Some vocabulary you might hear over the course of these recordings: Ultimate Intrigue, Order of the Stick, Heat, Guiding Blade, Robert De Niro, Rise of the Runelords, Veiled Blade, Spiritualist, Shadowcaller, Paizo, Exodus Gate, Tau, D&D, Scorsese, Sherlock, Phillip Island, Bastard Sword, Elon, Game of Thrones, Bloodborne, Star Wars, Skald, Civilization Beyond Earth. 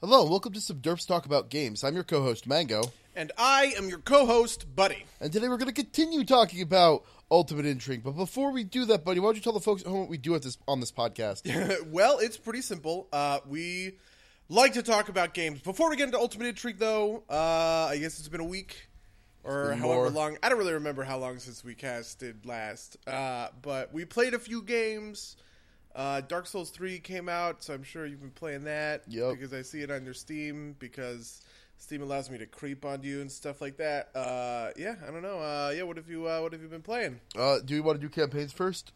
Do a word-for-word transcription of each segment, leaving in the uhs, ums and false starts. Hello, and welcome to Some Derps Talk About Games. I'm your co-host, Mango. And I am your co-host, Buddy. And today we're going to continue talking about Ultimate Intrigue. But before we do that, Buddy, why don't you tell the folks at home what we do at this, on this podcast? Well, it's pretty simple. Uh, we like to talk about games. Before we get into Ultimate Intrigue, though, uh, I guess it's been a week or however more. long. I don't really remember how long since we casted last. Uh, but we played a few games. Uh, Dark Souls three came out, so I'm sure you've been playing that. Yep. Because I see it on your Steam, because Steam allows me to creep on you and stuff like that. Uh, yeah, I don't know. Uh, yeah, what have you uh, what have you been playing? Uh, do you want to do campaigns first?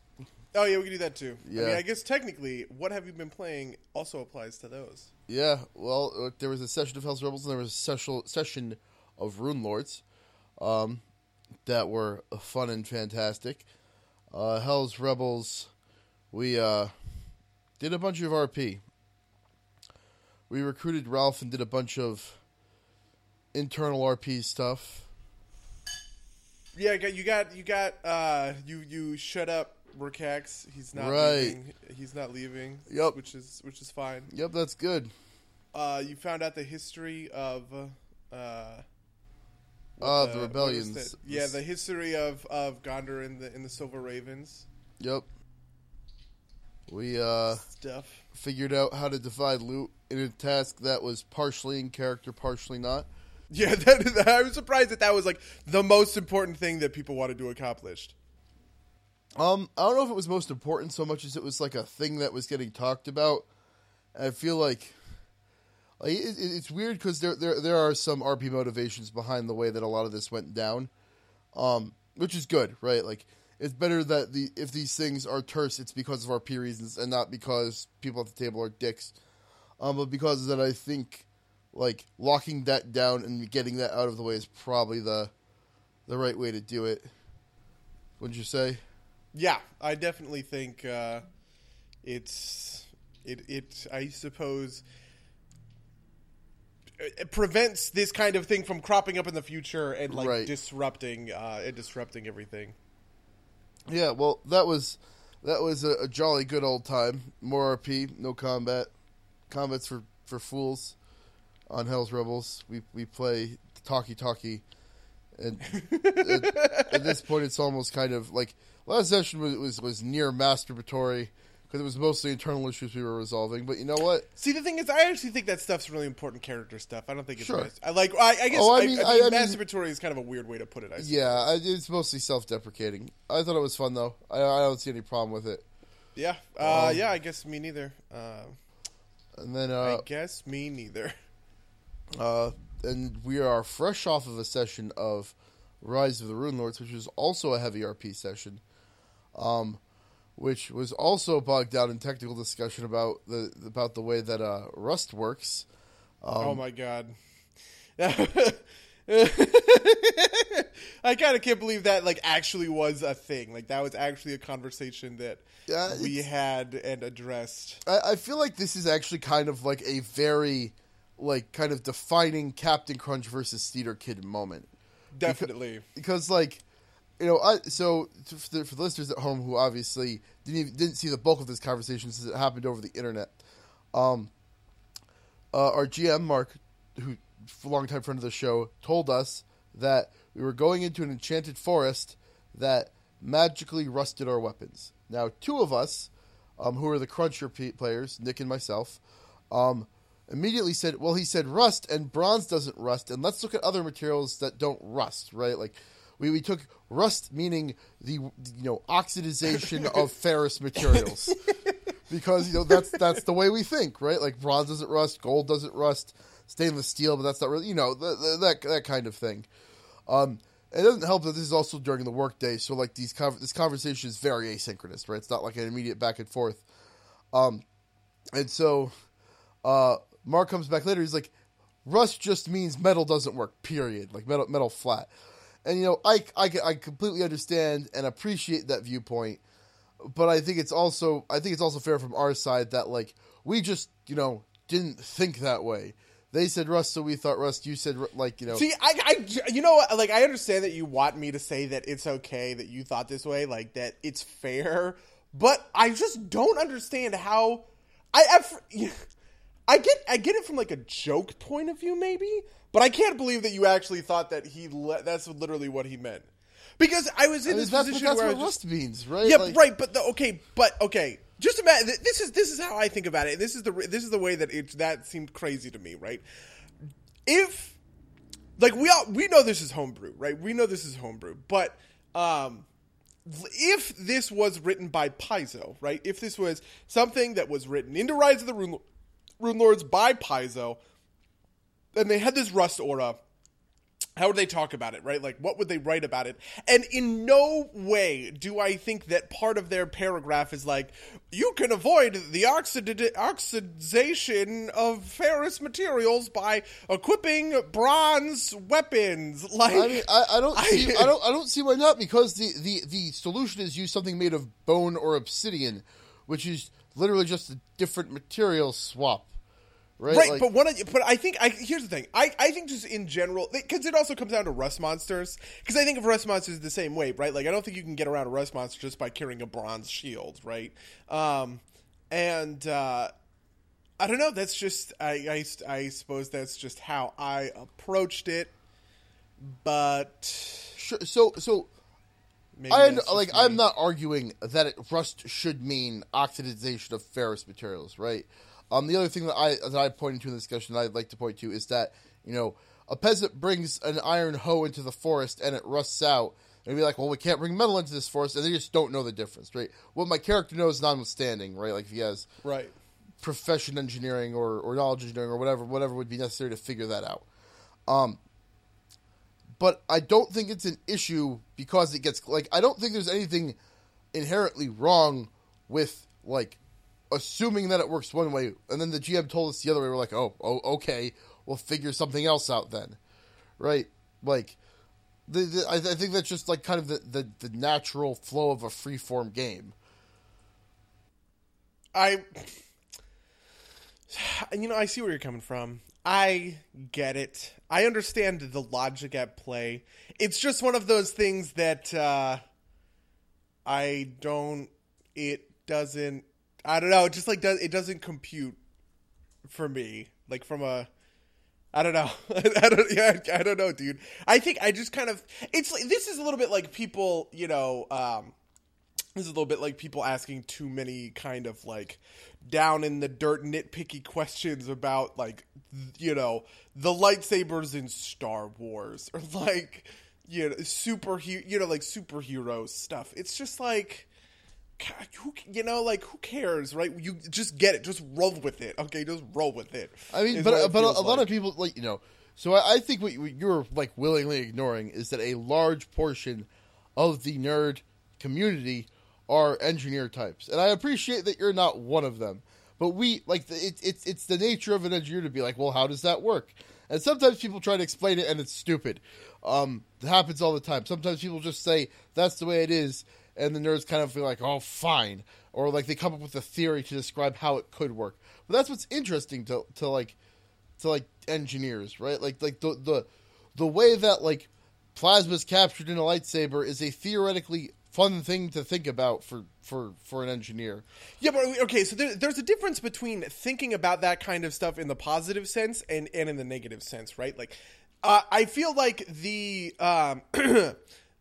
Oh, yeah, we can do that too. Yeah. I mean, I guess technically, what have you been playing also applies to those. Yeah, well, there was a session of Hell's Rebels, and there was a session of Runelords um, that were fun and fantastic. Uh, Hell's Rebels... We uh, did a bunch of R P. We recruited Ralph and did a bunch of internal R P stuff. Yeah, you got you got uh, you you shut up Rekax. He's not right. leaving. He's not leaving. Yep. Which is which is fine. Yep, that's good. Uh, you found out the history of uh uh the, the rebellions. Yeah, the history of, of Gondor and the in the Silver Ravens. Yep. We uh, Stuff. figured out how to divide loot in a task that was partially in character, partially not. Yeah, that is, I was surprised that that was like the most important thing that people wanted to accomplish. Um, I don't know if it was most important so much as it was like a thing that was getting talked about. I feel like, like it, it's weird because there, there there are some R P motivations behind the way that a lot of this went down, um, which is good, right? Like. It's better that the if these things are terse, it's because of R P reasons and not because people at the table are dicks. Um, but because of that, I think, like, locking that down and getting that out of the way is probably the the right way to do it. Wouldn't you say? Yeah, I definitely think uh, it's... It, it, I suppose... It prevents this kind of thing from cropping up in the future and, like, right. disrupting, uh, and disrupting everything. Yeah, well, that was that was a, a jolly good old time. More R P, no combat. Combat's for, for fools on Hell's Rebels. We we play talkie-talkie. And at, at this point, it's almost kind of like... Last session was was, was near masturbatory because it was mostly internal issues we were resolving. But you know what? See, the thing is, I actually think that stuff's really important character stuff. I don't think it's... Sure. Nice. I like... I, I guess oh, I mean, I, I mean, I, I masturbatory mean, is kind of a weird way to put it, I suppose. Yeah, I, it's mostly self-deprecating. I thought it was fun, though. I, I don't see any problem with it. Yeah. Uh, um, yeah, I guess me neither. Uh, and then... Uh, I guess me neither. Uh, and we are fresh off of a session of Rise of the Runelords, which was also a heavy R P session. Um... Which was also bogged down in technical discussion about the about the way that uh, Rust works. Um, oh my god! I kind of can't believe that like actually was a thing. Like that was actually a conversation that uh, we had and addressed. I, I feel like this is actually kind of like a very like kind of defining Captain Crunch versus Theater Kid moment. Definitely, because, because like. You know, I, so for the, for the listeners at home who obviously didn't even, didn't see the bulk of this conversation since it happened over the internet, um, uh, our G M, Mark, who a longtime friend of the show, told us that we were going into an enchanted forest that magically rusted our weapons. Now, two of us, um, who are the Cruncher p- players, Nick and myself, um, immediately said, well, he said rust and bronze doesn't rust, and let's look at other materials that don't rust, right? Like... We we took rust, meaning the you know oxidization of ferrous materials, because you know that's that's the way we think, right? Like bronze doesn't rust, gold doesn't rust, stainless steel, but that's not really you know th- th- that that kind of thing. Um, it doesn't help that this is also during the workday, so like these con- this conversation is very asynchronous, right? It's not like an immediate back and forth. Um, and so uh, Mark comes back later. He's like, rust just means metal doesn't work. Period. Like metal metal flat. And, you know, I, I, I completely understand and appreciate that viewpoint, but I think it's also I think it's also fair from our side that, like, we just, you know, didn't think that way. They said rust, so we thought rust. You said, like, you know. See, I, I, you know, like, I understand that you want me to say that it's okay that you thought this way, like, that it's fair, but I just don't understand how I... I've, I get I get it from like a joke point of view maybe, but I can't believe that you actually thought that he le- that's literally what he meant. Because I was in I mean, this that's position what, that's where what I just, Rust means, right? Yeah, like, right, but the, okay, but okay. Just imagine this is this is how I think about it. This is the this is the way that it that seemed crazy to me, right? If like we all we know this is homebrew, right? We know this is homebrew, but um if this was written by Paizo, right? If this was something that was written into Rise of the Rune, Rune Lords by Paizo, and they had this Rust aura, how would they talk about it, right? Like, what would they write about it? And in no way do I think that part of their paragraph is like, you can avoid the oxid- oxidation of ferrous materials by equipping bronze weapons. Like, I mean, I, I don't, I, see, I don't, I don't see why not. Because the, the, the solution is use something made of bone or obsidian, which is literally just a different material swap. Right, right like, but one of but I think I here's the thing. I, I think just in general, because it also comes down to Rust monsters. Because I think of Rust monsters the same way, right? Like I don't think you can get around a Rust monster just by carrying a bronze shield, right? Um, and uh, I don't know. That's just I, I I suppose that's just how I approached it. But sure, so so maybe I like I'm not arguing that it, Rust should mean oxidization of ferrous materials, right? Um, the other thing that I that I pointed to in the discussion that I'd like to point to is that, you know, a peasant brings an iron hoe into the forest and it rusts out. And be like, well, we can't bring metal into this forest. And they just don't know the difference, right? What my character knows notwithstanding, right? Like if he has right. profession engineering or, or knowledge engineering or whatever, whatever would be necessary to figure that out. Um, but I don't think it's an issue because it gets, like, I don't think there's anything inherently wrong with, like, assuming that it works one way, and then the G M told us the other way, we're like, oh, oh okay, we'll figure something else out then, right? Like, the, the, I, th- I think that's just, like, kind of the, the, the natural flow of a freeform game. I, you know, I see where you're coming from. I get it. I understand the logic at play. It's just one of those things that, uh, I don't, it doesn't, I don't know. It just like does it doesn't compute for me. Like from a, I don't know. I don't. Yeah, I don't know, dude. I think I just kind of. It's like, this is a little bit like people. You know, um, this is a little bit like people asking too many kind of like down in the dirt nitpicky questions about like you know the lightsabers in Star Wars or like you know super you know like superhero stuff. It's just like. God, who, you know, like, who cares, right? You just get it. Just roll with it, okay? Just roll with it. I mean, but, but a, a lot like. of people, like, you know, so I, I think what, what you're, like, willingly ignoring is that a large portion of the nerd community are engineer types. And I appreciate that you're not one of them. But we, like, it, it, it's the nature of an engineer to be like, well, how does that work? And sometimes people try to explain it, and it's stupid. Um, it happens all the time. Sometimes people just say, that's the way it is. And the nerds kind of feel like, oh, fine. Or, like, they come up with a theory to describe how it could work. But that's what's interesting to, to like, to like engineers, right? Like, like the, the the way that, like, plasma's captured in a lightsaber is a theoretically fun thing to think about for, for, for an engineer. Yeah, but, okay, so there, there's a difference between thinking about that kind of stuff in the positive sense and, and in the negative sense, right? Like, uh, I feel like the... Um,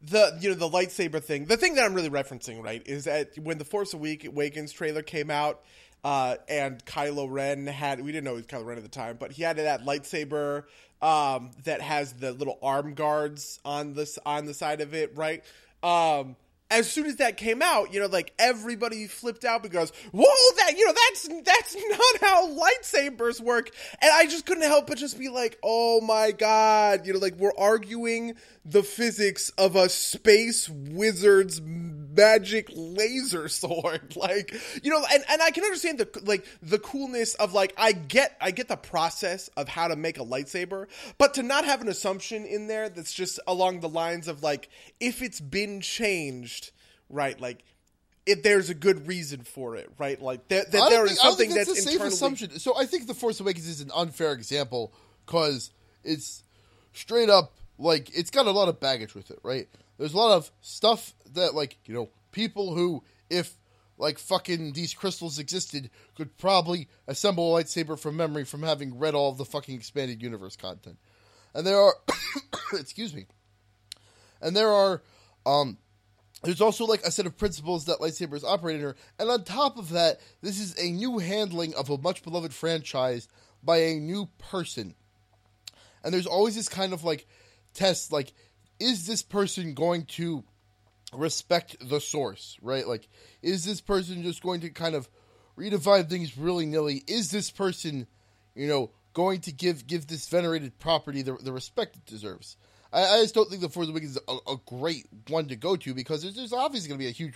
The, you know, the lightsaber thing, the thing that I'm really referencing, right, is that when the Force Awakens trailer came out uh, and Kylo Ren had, we didn't know he was Kylo Ren at the time, but he had that lightsaber um, that has the little arm guards on the, on the side of it, right? Um, as soon as that came out, you know, like everybody flipped out because, whoa, that, you know, that's, that's not how lightsabers work. And I just couldn't help but just be like, oh my God, you know, like we're arguing the physics of a space wizard's magic laser sword. Like, you know, and, and I can understand the, like the coolness of like, I get, I get the process of how to make a lightsaber, but to not have an assumption in there that's just along the lines of like, if it's been changed, right? Like if there's a good reason for it, right? Like that, that there think, is something that's, that's a safe internally- assumption. So I think The Force Awakens is an unfair example because it's straight up, like, it's got a lot of baggage with it, right? There's a lot of stuff that, like, you know, people who, if, like fucking these crystals existed, could probably assemble a lightsaber from memory from having read all of the fucking expanded universe content. And there are, excuse me, and there are, um, there's also like a set of principles that lightsabers operate under, and on top of that, this is a new handling of a much beloved franchise by a new person. And there's always this kind of like test, like, is this person going to respect the source, right? Like, is this person just going to kind of redefine things willy-nilly? Is this person, you know, going to give give this venerated property the, the respect it deserves? I, I just don't think The Force Awakens is a, a great one to go to, because there's, there's obviously going to be a huge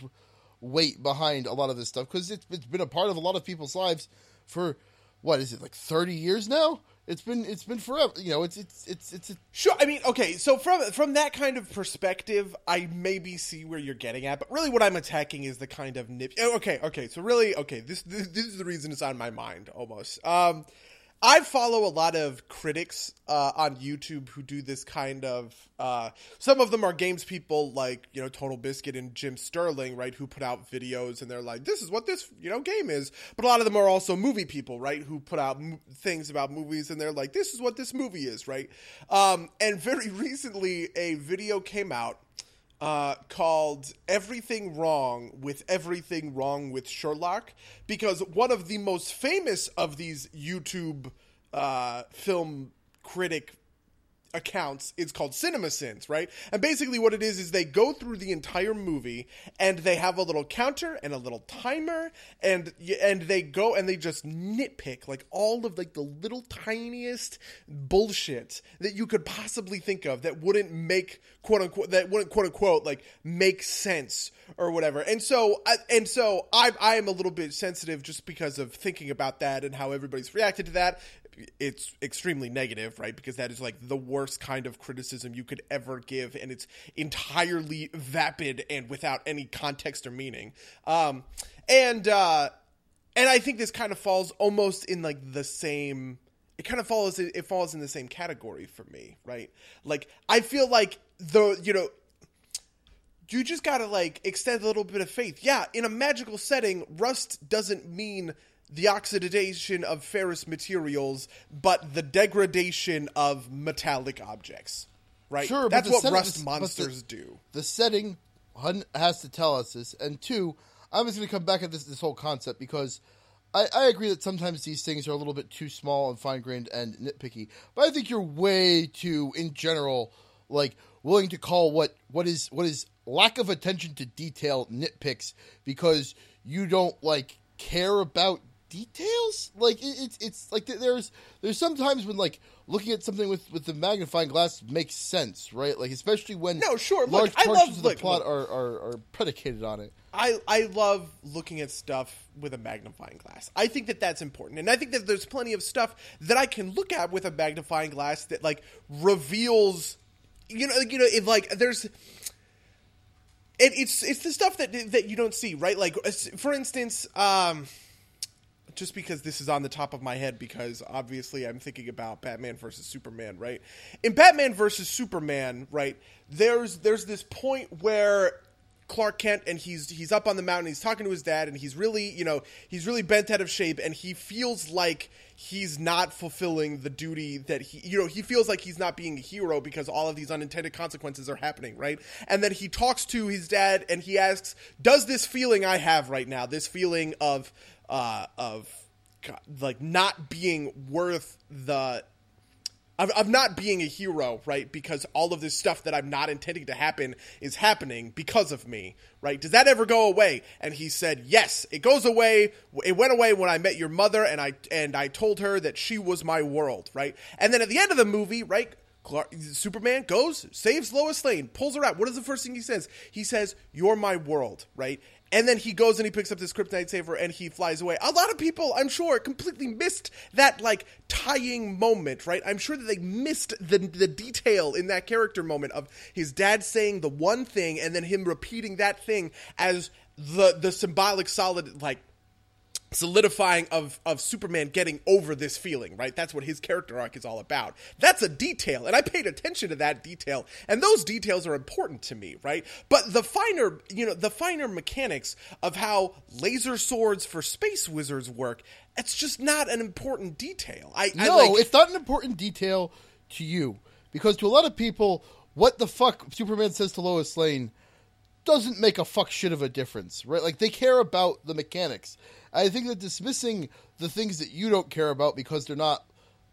weight behind a lot of this stuff, because it's, it's been a part of a lot of people's lives for, what is it, like thirty years now? It's been it's been forever, you know. It's it's it's it's. A- sure, I mean, okay. So from from that kind of perspective, I maybe see where you're getting at, but really, what I'm attacking is the kind of nip. Okay, okay. So really, okay. This this, this is the reason it's on my mind almost. Um, I follow a lot of critics uh, on YouTube who do this kind of. Uh, some of them are games people like, you know, Total Biscuit and Jim Sterling, right, who put out videos and they're like, this is what this, you know, game is. But a lot of them are also movie people, right, who put out m- things about movies and they're like, this is what this movie is, right? Um, and very recently a video came out uh, called Everything Wrong with Everything Wrong with Sherlock, because one of the most famous of these YouTube uh, film critic accounts is called CinemaSins, right? And basically what it is is they go through the entire movie and they have a little counter and a little timer, and and they go and they just nitpick like all of like the little tiniest bullshit that you could possibly think of that wouldn't make quote unquote that wouldn't quote unquote like make sense or whatever. And so I, and so I I am a little bit sensitive just because of thinking about that and how everybody's reacted to that. It's extremely negative, right? Because that is like the worst kind of criticism you could ever give, and it's entirely vapid and without any context or meaning. Um, and uh, and I think this kind of falls almost in like the same. It kind of falls. It falls in the same category for me, right? Like I feel like the you know. You just gotta like extend a little bit of faith. Yeah, in a magical setting, rust doesn't mean the oxidation of ferrous materials, but the degradation of metallic objects, right? Sure, that's what rust monsters do. The setting, one, has to tell us this, and two, I'm just going to come back at this this whole concept, because I, I agree that sometimes these things are a little bit too small and fine-grained and nitpicky, but I think you're way too, in general, like, willing to call what what is what is lack of attention to detail nitpicks, because you don't, like, care about details. Like it's it, it's like there's there's sometimes when like looking at something with with the magnifying glass makes sense, right? Like especially when no sure large look, portions I love, of the look, plot look, are, are are predicated on it. I I love looking at stuff with a magnifying glass. I think that that's important, and I think that there's plenty of stuff that I can look at with a magnifying glass that like reveals, you know, you know, if like there's. It, it's it's the stuff that that you don't see, right? Like, for instance, um, just because this is on the top of my head, because obviously I'm thinking about Batman versus Superman, right? In Batman versus Superman, right, there's there's this point where Clark Kent, and he's he's up on the mountain, he's talking to his dad, and he's really, you know, he's really bent out of shape, and he feels like he's not fulfilling the duty that he, you know, he feels like he's not being a hero because all of these unintended consequences are happening, right? And then he talks to his dad, and he asks, does this feeling I have right now, this feeling of, uh, of, God, like, not being worth the... Of, of not being a hero, right? Because all of this stuff that I'm not intending to happen is happening because of me, right? Does that ever go away? And he said, yes, it goes away. It went away when I met your mother, and I and I told her that she was my world, right? And then at the end of the movie, right, Clark, Superman goes, saves Lois Lane, pulls her out. What is the first thing he says? He says, you're my world, right? And then he goes and he picks up this kryptonite saber and he flies away. A lot of people, I'm sure, completely missed that, like, tying moment, right? I'm sure that they missed the the detail in that character moment of his dad saying the one thing and then him repeating that thing as the, the symbolic, solid, like, solidifying of of Superman getting over this feeling, right? That's what his character arc is all about. That's a detail, and I paid attention to that detail, and those details are important to me, right? But the finer, you know, the finer mechanics of how laser swords for space wizards work, it's just not an important detail. I No, I like, it's not an important detail to you, because to a lot of people, what the fuck Superman says to Lois Lane doesn't make a fuck shit of a difference, right? Like, they care about the mechanics. I think that dismissing the things that you don't care about because they're not,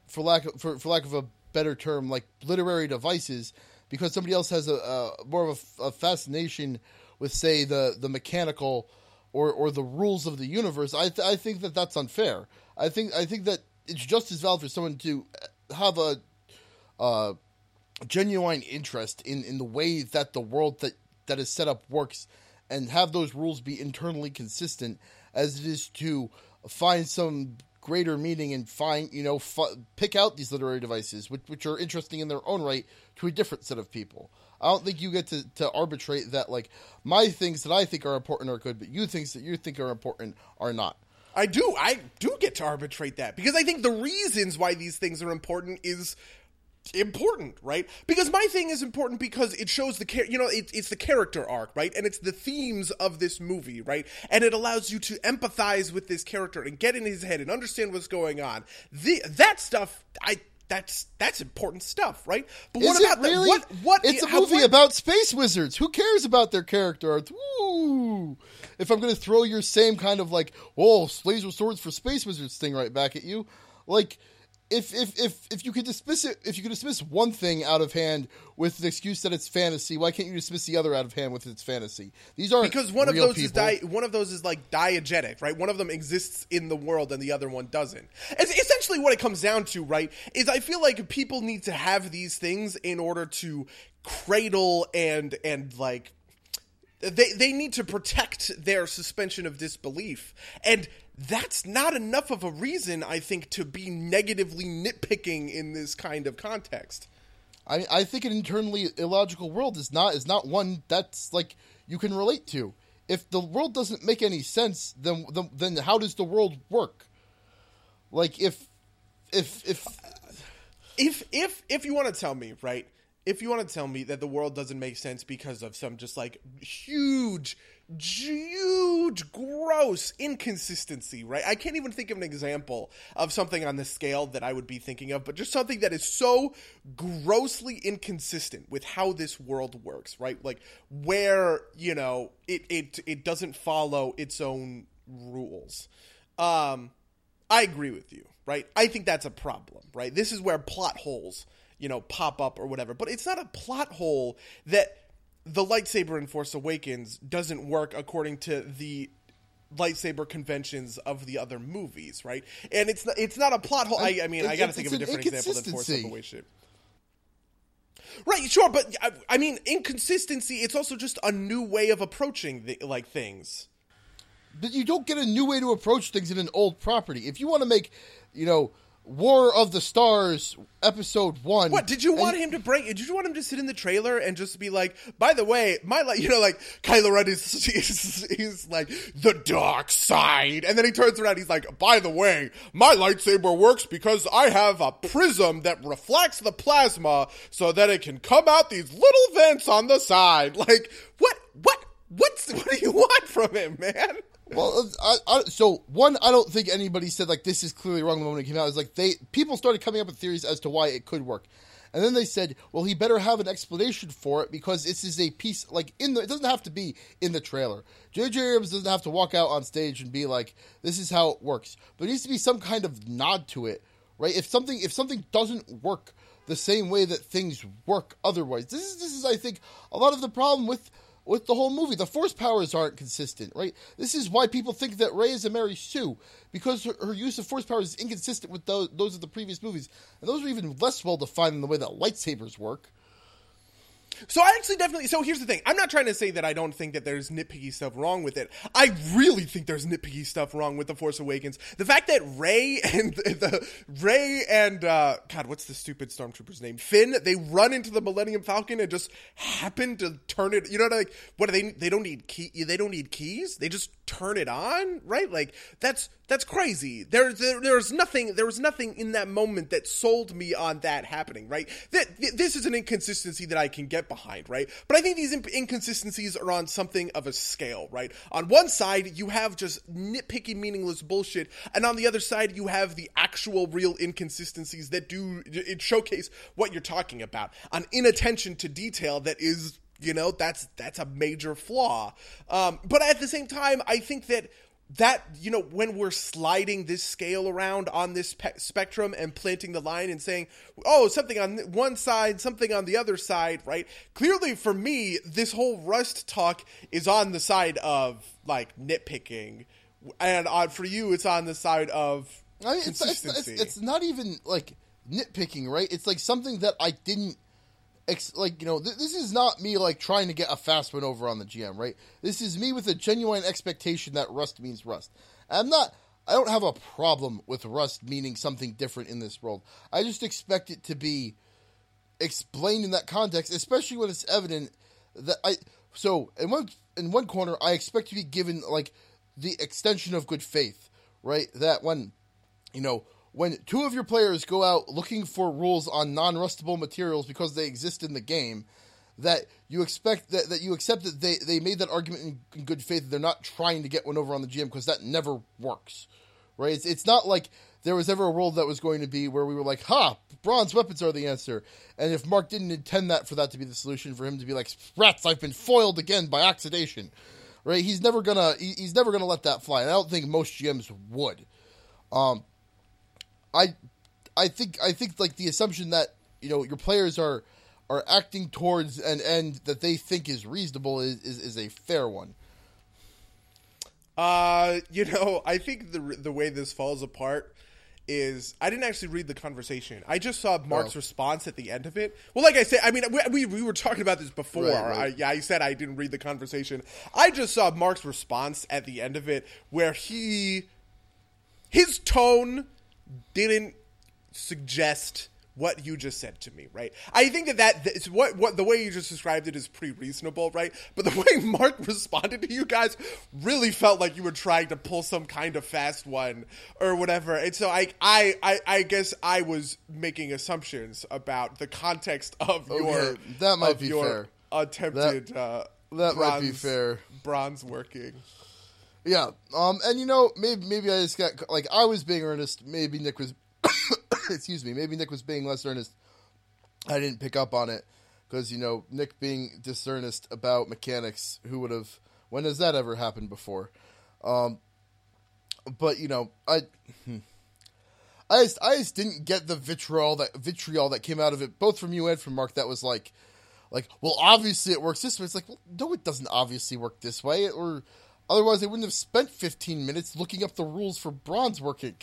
for lack of, for, for lack of a better term, like literary devices, because somebody else has a, a more of a, a fascination with, say, the, the mechanical or, or the rules of the universe. I th- I think that that's unfair. I think I think that it's just as valid for someone to have a uh, genuine interest in, in the way that the world that that is set up works, and have those rules be internally consistent, as it is to find some greater meaning and find, you know, f- pick out these literary devices, which, which are interesting in their own right to a different set of people. I don't think you get to, to arbitrate that, like, my things that I think are important are good, but you things that you think are important are not. I do. I do get to arbitrate that, because I think the reasons why these things are important is important, right? Because my thing is important because it shows the char- you know it, it's the character arc, right? And it's the themes of this movie, right? And it allows you to empathize with this character and get in his head and understand what's going on. The that stuff I that's that's important stuff, right? But is what about really? the, what what It's it, a how, movie what? about space wizards. Who cares about their character arc? Woo! If I'm going to throw your same kind of like, "Oh, laser swords for space wizards" thing right back at you, like If if if if you could dismiss it, if you could dismiss one thing out of hand with the excuse that it's fantasy, why can't you dismiss the other out of hand with its fantasy? These aren't because one real of those people. is di- one of those is like diegetic, right? One of them exists in the world and the other one doesn't. It's essentially what it comes down to, right? Is I feel like people need to have these things in order to cradle and and like they they need to protect their suspension of disbelief. And that's not enough of a reason, I think, to be negatively nitpicking in this kind of context. I I think an internally illogical world is not is not one that's like you can relate to. If the world doesn't make any sense, then then, then how does the world work? Like if if if if if, if you want to tell me, right? If you want to tell me that the world doesn't make sense because of some just like huge, huge, gross inconsistency, right? I can't even think of an example of something on the scale that I would be thinking of, but just something that is so grossly inconsistent with how this world works, right? Like where, you know, it it, it doesn't follow its own rules. Um, I agree with you, right? I think that's a problem, right? This is where plot holes you know, pop up or whatever. But it's not a plot hole that the lightsaber in Force Awakens doesn't work according to the lightsaber conventions of the other movies, right? And it's not, it's not a plot hole. I, I mean, it's, I got to think of a different example than Force Awakens. Right, sure, but I, I mean, inconsistency, it's also just a new way of approaching, the, like, things. But you don't get a new way to approach things in an old property. If you want to make, you know, War of the Stars, episode one. What, did you want and, him to break? Did you want him to sit in the trailer and just be like, by the way, my life, you know, like, Kylo Ren is, is, is like, the dark side. And then he turns around, he's like, by the way, my lightsaber works because I have a prism that reflects the plasma so that it can come out these little vents on the side. Like, what, what, what's, what do you want from him, man? Well, I, I, so one, I don't think anybody said like this is clearly wrong. The moment it came out, it's like they people started coming up with theories as to why it could work, and then they said, "Well, he better have an explanation for it because this is a piece like in the. It doesn't have to be in the trailer. J J Abrams doesn't have to walk out on stage and be like, "This is how it works." But there needs to be some kind of nod to it, right? If something if something doesn't work the same way that things work otherwise, this is this is I think a lot of the problem with. With the whole movie, the Force powers aren't consistent, right? This is why people think that Rey is a Mary Sue, because her, her use of Force powers is inconsistent with those, those of the previous movies. And those are even less well-defined than the way that lightsabers work. So I actually definitely... So here's the thing. I'm not trying to say that I don't think that there's nitpicky stuff wrong with it. I really think there's nitpicky stuff wrong with The Force Awakens. The fact that Rey and... the Rey and... Uh, God, what's the stupid Stormtrooper's name? Finn, they run into the Millennium Falcon and just happen to turn it... You know what I... What do they... They don't need key... They don't need keys? They just turn it on, right? Like, that's that's crazy. There, there, there's nothing, there was nothing in that moment that sold me on that happening, right? That th- this is an inconsistency that I can get behind, right? But I think these in- inconsistencies are on something of a scale, right? On one side, you have just nitpicky, meaningless bullshit, and on the other side, you have the actual real inconsistencies that do it showcase what you're talking about. An inattention to detail that is, you know, that's that's a major flaw. Um, but at the same time, I think that that, you know, when we're sliding this scale around on this pe- spectrum and planting the line and saying, oh, something on one side, something on the other side, right? Clearly, for me, this whole Rust talk is on the side of, like, nitpicking. And on, for you, it's on the side of I mean, consistency. It's, it's, it's not even, like, nitpicking, right? It's, like, something that I didn't. Like, you know, th- this is not me, like, trying to get a fast win over on the G M, right? This is me with a genuine expectation that Rust means Rust. I'm not, I don't have a problem with Rust meaning something different in this world. I just expect it to be explained in that context, especially when it's evident that I, so, in one, in one corner, I expect to be given, like, the extension of good faith, right? That when, you know, when two of your players go out looking for rules on non-rustable materials because they exist in the game, that you expect that, that you accept that they, they made that argument in, in good faith. That they're not trying to get one over on the G M because that never works, right? It's, it's not like there was ever a world that was going to be where we were like, ha, bronze weapons are the answer. And if Mark didn't intend that for that to be the solution, for him to be like, rats, I've been foiled again by oxidation, right? He's never gonna he, he's never gonna let that fly. And I don't think most G Ms would. Um. I, I think I think like the assumption that, you know, your players are are acting towards an end that they think is reasonable is, is, is a fair one. Uh, you know, I think the the way this falls apart is I didn't actually read the conversation. I just saw Mark's oh. response at the end of it. Well, like I said, I mean, we we were talking about this before. Right, right. I, I said I didn't read the conversation. I just saw Mark's response at the end of it where he his tone. didn't suggest what you just said to me, right? I think that that is what, what the way you just described it is pretty reasonable, right? But the way Mark responded to you guys really felt like you were trying to pull some kind of fast one or whatever. And so I I, I, I guess I was making assumptions about the context of okay, your that might be fair attempted that, uh, that bronze, might be fair bronze working. Yeah, um, and you know, maybe maybe I just got, like, I was being earnest, maybe Nick was, excuse me, maybe Nick was being less earnest, I didn't pick up on it, because, you know, Nick being disearnest about mechanics, who would have, when has that ever happened before? Um, but, you know, I, I just, I just didn't get the vitriol that, vitriol that came out of it, both from you and from Mark, that was like, like, well, obviously it works this way. It's like, well, no, it doesn't obviously work this way, or... Otherwise, they wouldn't have spent fifteen minutes looking up the rules for bronze working.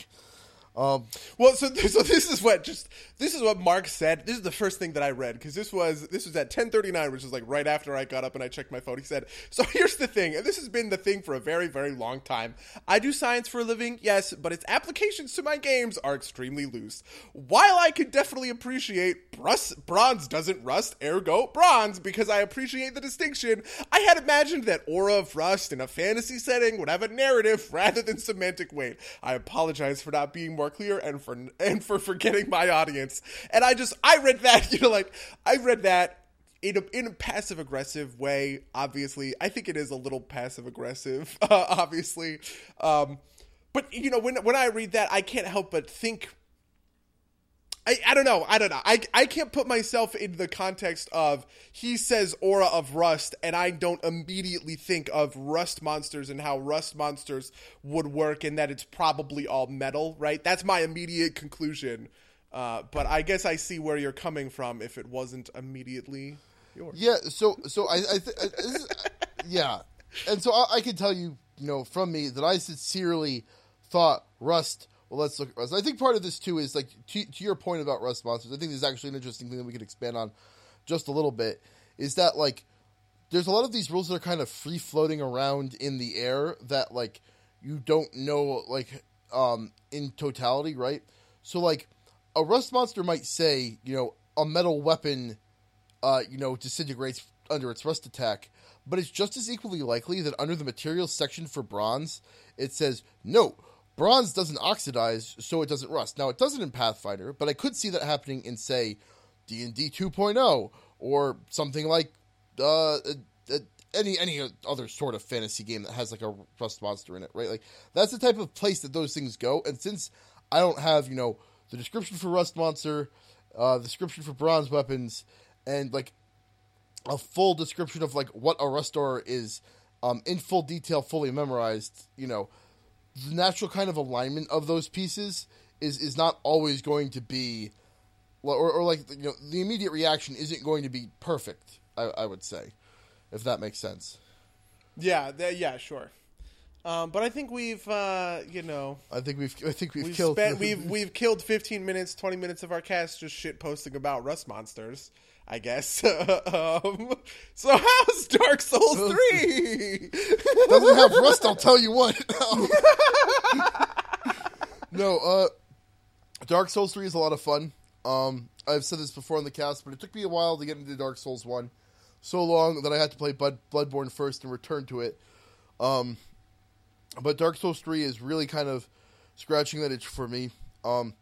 Um, well, so, so this is what just this is what Mark said. This is the first thing that I read because this was this was at ten thirty-nine, which is like right after I got up and I checked my phone. He said, "So here's the thing, and this has been the thing for a very, very long time. I do science for a living, yes, but its applications to my games are extremely loose. While I can definitely appreciate brus- bronze doesn't rust, ergo bronze, because I appreciate the distinction. I had imagined that aura of rust in a fantasy setting would have a narrative rather than semantic weight. I apologize for not being more." clear and for and for forgetting my audience." And I just I read that, you know, like I read that in a, in a passive aggressive way. Obviously, I think it is a little passive aggressive, uh, obviously. Um, but you know, when when I read that, I can't help but think. I, I don't know. I don't know. I, I can't put myself in the context of he says aura of rust and I don't immediately think of rust monsters and how rust monsters would work and that it's probably all metal, right? That's my immediate conclusion. Uh, but I guess I see where you're coming from if it wasn't immediately yours. Yeah. So, so I, I, th- I is, yeah. And so I, I can tell you, you know, from me that I sincerely thought rust. Well, let's look at Rust. I think part of this, too, is, like, to, to your point about Rust monsters, I think there's actually an interesting thing that we could expand on just a little bit, is that, like, there's a lot of these rules that are kind of free-floating around in the air that, like, you don't know, like, um, in totality, right? So, like, a Rust monster might say, you know, a metal weapon, uh, you know, disintegrates under its Rust attack, but it's just as equally likely that under the materials section for bronze, it says, no, bronze doesn't oxidize, so it doesn't rust. Now, it doesn't in Pathfinder, but I could see that happening in, say, D and D two point oh, or something like uh, any any other sort of fantasy game that has, like, a rust monster in it, right? Like, that's the type of place that those things go, and since I don't have, you know, the description for rust monster, uh, the description for bronze weapons, and, like, a full description of, like, what a Rustor is um, in full detail, fully memorized, you know, the natural kind of alignment of those pieces is, is not always going to be, or, or, like, you know, the immediate reaction isn't going to be perfect, I, I would say, if that makes sense. Yeah, th- yeah, sure. Um, but I think we've, uh, you know, I think we've, I think we've, we've killed, spent, we've, we've killed fifteen minutes, twenty minutes of our cast just shit posting about Rust monsters, I guess. um, so how's Dark Souls three? Doesn't have Rust, I'll tell you what. No, uh, Dark Souls three is a lot of fun. Um, I've said this before on the cast, but it took me a while to get into Dark Souls one. So long that I had to play Blood- Bloodborne first and return to it. Um, But Dark Souls three is really kind of scratching that itch for me. Um,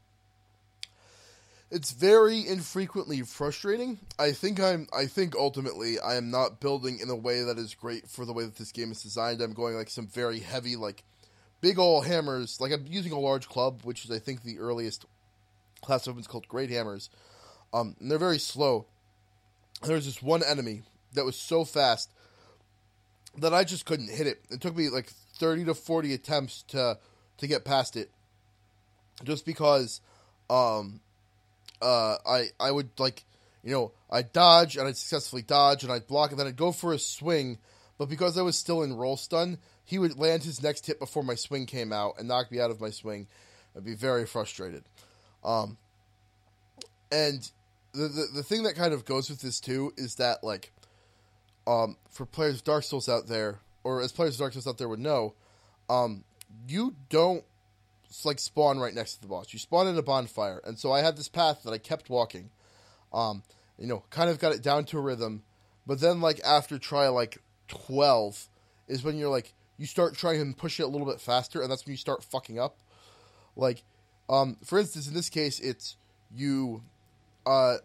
it's very infrequently frustrating. I think I'm. I think ultimately I am not building in a way that is great for the way that this game is designed. I'm going like some very heavy, like big ol' hammers. Like I'm using a large club, which is I think the earliest class of weapons called great hammers. Um, and they're very slow. And there was this one enemy that was so fast that I just couldn't hit it. It took me like thirty to forty attempts to to get past it, just because um, uh, I I would like, you know, I'd dodge, and I'd successfully dodge, and I'd block, and then I'd go for a swing, but because I was still in roll stun, he would land his next hit before my swing came out, and knock me out of my swing. I'd be very frustrated. Um, and the, the, the thing that kind of goes with this, too, is that, like, um, for players of Dark Souls out there, or as players of Dark Souls out there would know, um, you don't, like, spawn right next to the boss. You spawn in a bonfire. And so I had this path that I kept walking. Um, you know, kind of got it down to a rhythm. But then, like, after try, like, twelve is when you're, like, you start trying to push it a little bit faster, and that's when you start fucking up. Like, um, for instance, in this case, it's you, uh,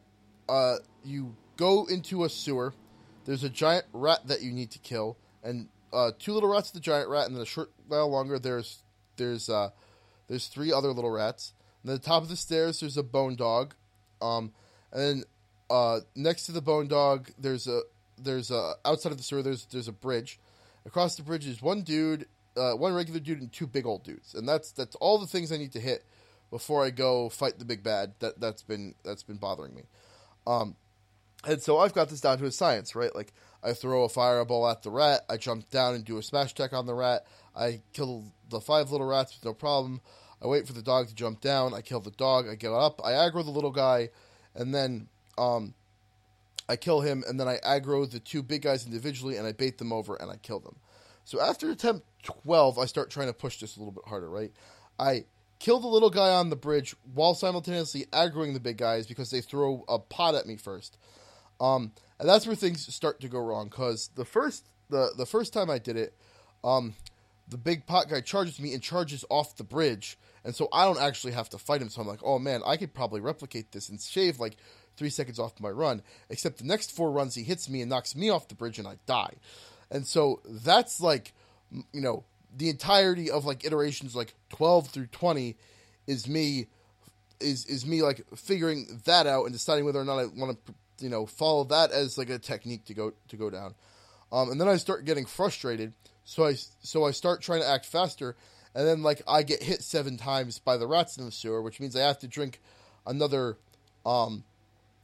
uh, you go into a sewer. There's a giant rat that you need to kill, and Uh, two little rats, the giant rat, and then a short while longer, there's there's uh, there's three other little rats. And then at the top of the stairs, there's a bone dog, um, and then uh, next to the bone dog, there's a there's a outside of the sewer, there's there's a bridge. Across the bridge is one dude, uh, one regular dude, and two big old dudes, and that's that's all the things I need to hit before I go fight the big bad that that's been that's been bothering me. Um, and so I've got this down to a science, right? Like, I throw a fireball at the rat, I jump down and do a smash attack on the rat, I kill the five little rats with no problem, I wait for the dog to jump down, I kill the dog, I get up, I aggro the little guy, and then um, I kill him, and then I aggro the two big guys individually, and I bait them over, and I kill them. So after attempt twelve, I start trying to push this a little bit harder, right? I kill the little guy on the bridge while simultaneously aggroing the big guys because they throw a pot at me first. Um... And that's where things start to go wrong, because the first the, the first time I did it, um, the big pot guy charges me and charges off the bridge, and so I don't actually have to fight him, so I'm like, oh man, I could probably replicate this and shave like three seconds off my run, except the next four runs he hits me and knocks me off the bridge and I die. And so that's like, you know, the entirety of like iterations like twelve through twenty is me, is, is me like figuring that out and deciding whether or not I want to, you know, follow that as like a technique to go to go down, um, and then I start getting frustrated. So I so I start trying to act faster, and then like I get hit seven times by the rats in the sewer, which means I have to drink another. Um,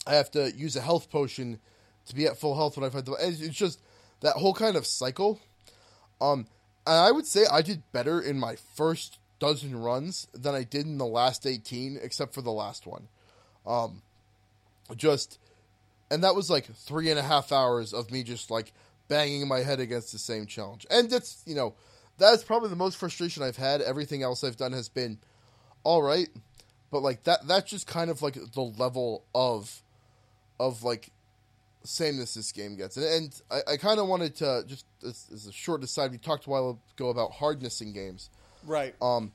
I have to use a health potion to be at full health when I fight the. It's just that whole kind of cycle. Um, and I would say I did better in my first dozen runs than I did in the last eighteen, except for the last one. Um, just. And that was, like, three and a half hours of me just, like, banging my head against the same challenge. And that's, you know, that's probably the most frustration I've had. Everything else I've done has been all right. But, like, that that's just kind of, like, the level of, of like, sameness this game gets. And, and I, I kind of wanted to, just as, as a short aside, we talked a while ago about hardness in games. Right. Um,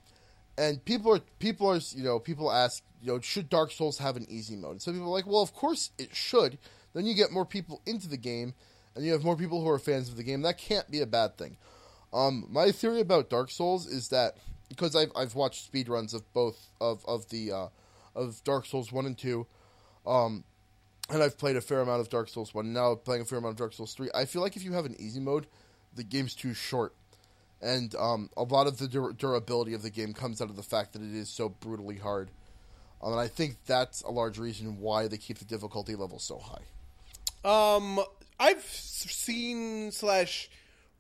and people are, people are, you know, people ask, you know, should Dark Souls have an easy mode? And so people are like, well, of course it should. Then you get more people into the game, and you have more people who are fans of the game. That can't be a bad thing. Um, my theory about Dark Souls is that, because I've I've watched speedruns of both of of the uh, of Dark Souls one and two, um, and I've played a fair amount of Dark Souls one. Now playing a fair amount of Dark Souls three. I feel like if you have an easy mode, the game's too short, and um, a lot of the dur- durability of the game comes out of the fact that it is so brutally hard. Um, and I think that's a large reason why they keep the difficulty level so high. Um, I've seen slash.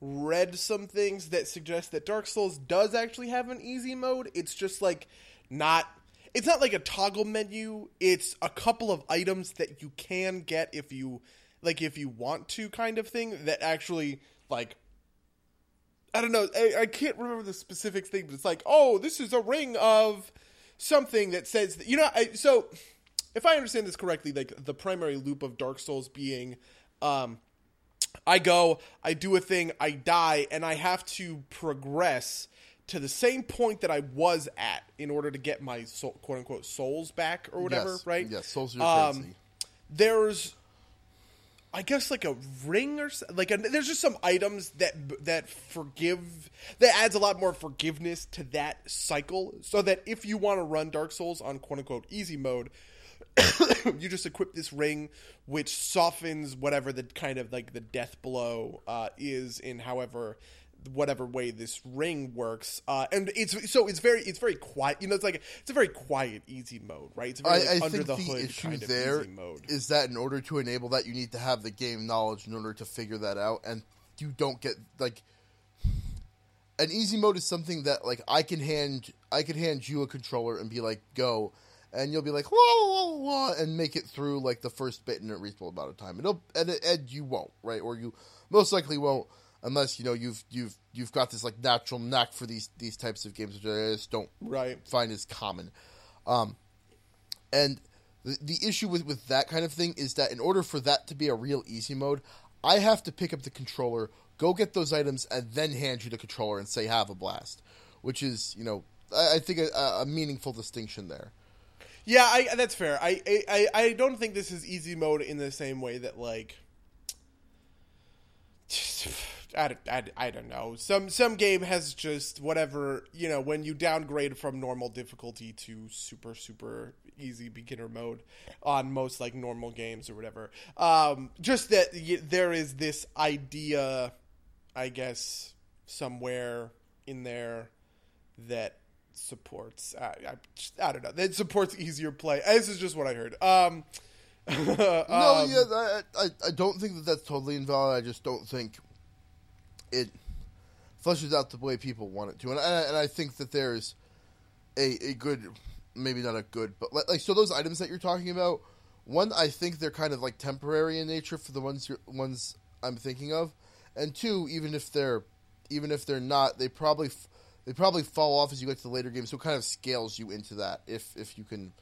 read some things that suggest that Dark Souls does actually have an easy mode. It's just like not, it's not like a toggle menu. It's a couple of items that you can get if you, like if you want to kind of thing that actually like, I don't know. I, I can't remember the specific thing, but it's like, oh, this is a ring of something that says, that, you know, I, so if I understand this correctly, like the primary loop of Dark Souls being, um, I go, I do a thing, I die, and I have to progress to the same point that I was at in order to get my soul, quote-unquote souls back or whatever, yes. right? Yes, souls are your um, currency. There's, I guess, like a ring or something. Like a, there's just some items that that forgive, that adds a lot more forgiveness to that cycle, so that if you want to run Dark Souls on quote-unquote easy mode, you just equip this ring, which softens whatever the kind of like the death blow uh, is in however, whatever way this ring works. Uh, and it's so it's very it's very quiet. You know, it's like it's a very quiet easy mode, right? It's a very like, I, I under the, the hood issue kind of there easy mode. Is that in order to enable that, you need to have the game knowledge in order to figure that out, and you don't get like an easy mode is something that like I can hand I could hand you a controller and be like go. And you'll be like, whoa, whoa, whoa, and make it through, like, the first bit in a reasonable amount of time. It'll, and, and you won't, right? Or you most likely won't, unless, you know, you've you've you've got this, like, natural knack for these these types of games, which I just don't right. find is common. Um, and the, the issue with, with that kind of thing is that in order for that to be a real easy mode, I have to pick up the controller, go get those items, and then hand you the controller and say, have a blast, which is, you know, I, I think a, a meaningful distinction there. Yeah, I, that's fair. I, I I don't think this is easy mode in the same way that, like, I don't, I, I don't know. Some some game has just whatever, you know, when you downgrade from normal difficulty to super, super easy beginner mode on most, like, normal games or whatever. Um, just that y- there is this idea, I guess, somewhere in there that supports I, I I don't know that supports easier play. This is just what I heard. Um, um no, yeah, I, I I don't think that that's totally invalid. I just don't think it fleshes out the way people want it to, and I, and I think that there's a a good, maybe not a good, but like so those items that you're talking about. One, I think they're kind of like temporary in nature for the ones you're, ones I'm thinking of, and two, even if they're even if they're not, they probably. F- They probably fall off as you get to the later game, so it kind of scales you into that if if you can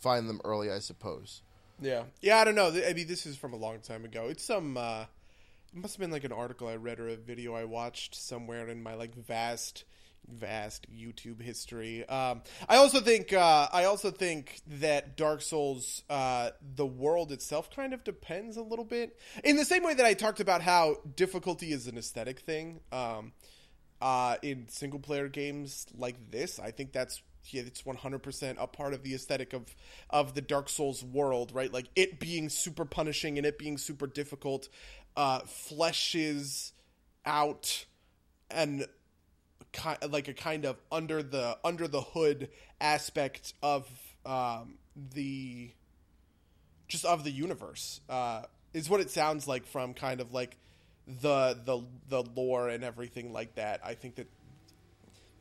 find them early, I suppose. Yeah. Yeah, I don't know. I mean, this is from a long time ago. It's some, uh, it must have been like an article I read or a video I watched somewhere in my like vast, vast YouTube history. Um, I also think, uh, I also think that Dark Souls, uh, the world itself kind of depends a little bit. In the same way that I talked about how difficulty is an aesthetic thing, um, Uh, in single-player games like this, I think that's yeah, it's one hundred percent a part of the aesthetic of, of the Dark Souls world, right? Like, it being super punishing and it being super difficult uh, fleshes out and ki- like a kind of under the under the hood aspect of um, the just of the universe uh, is what it sounds like from kind of like. The, the the lore and everything like that. I think that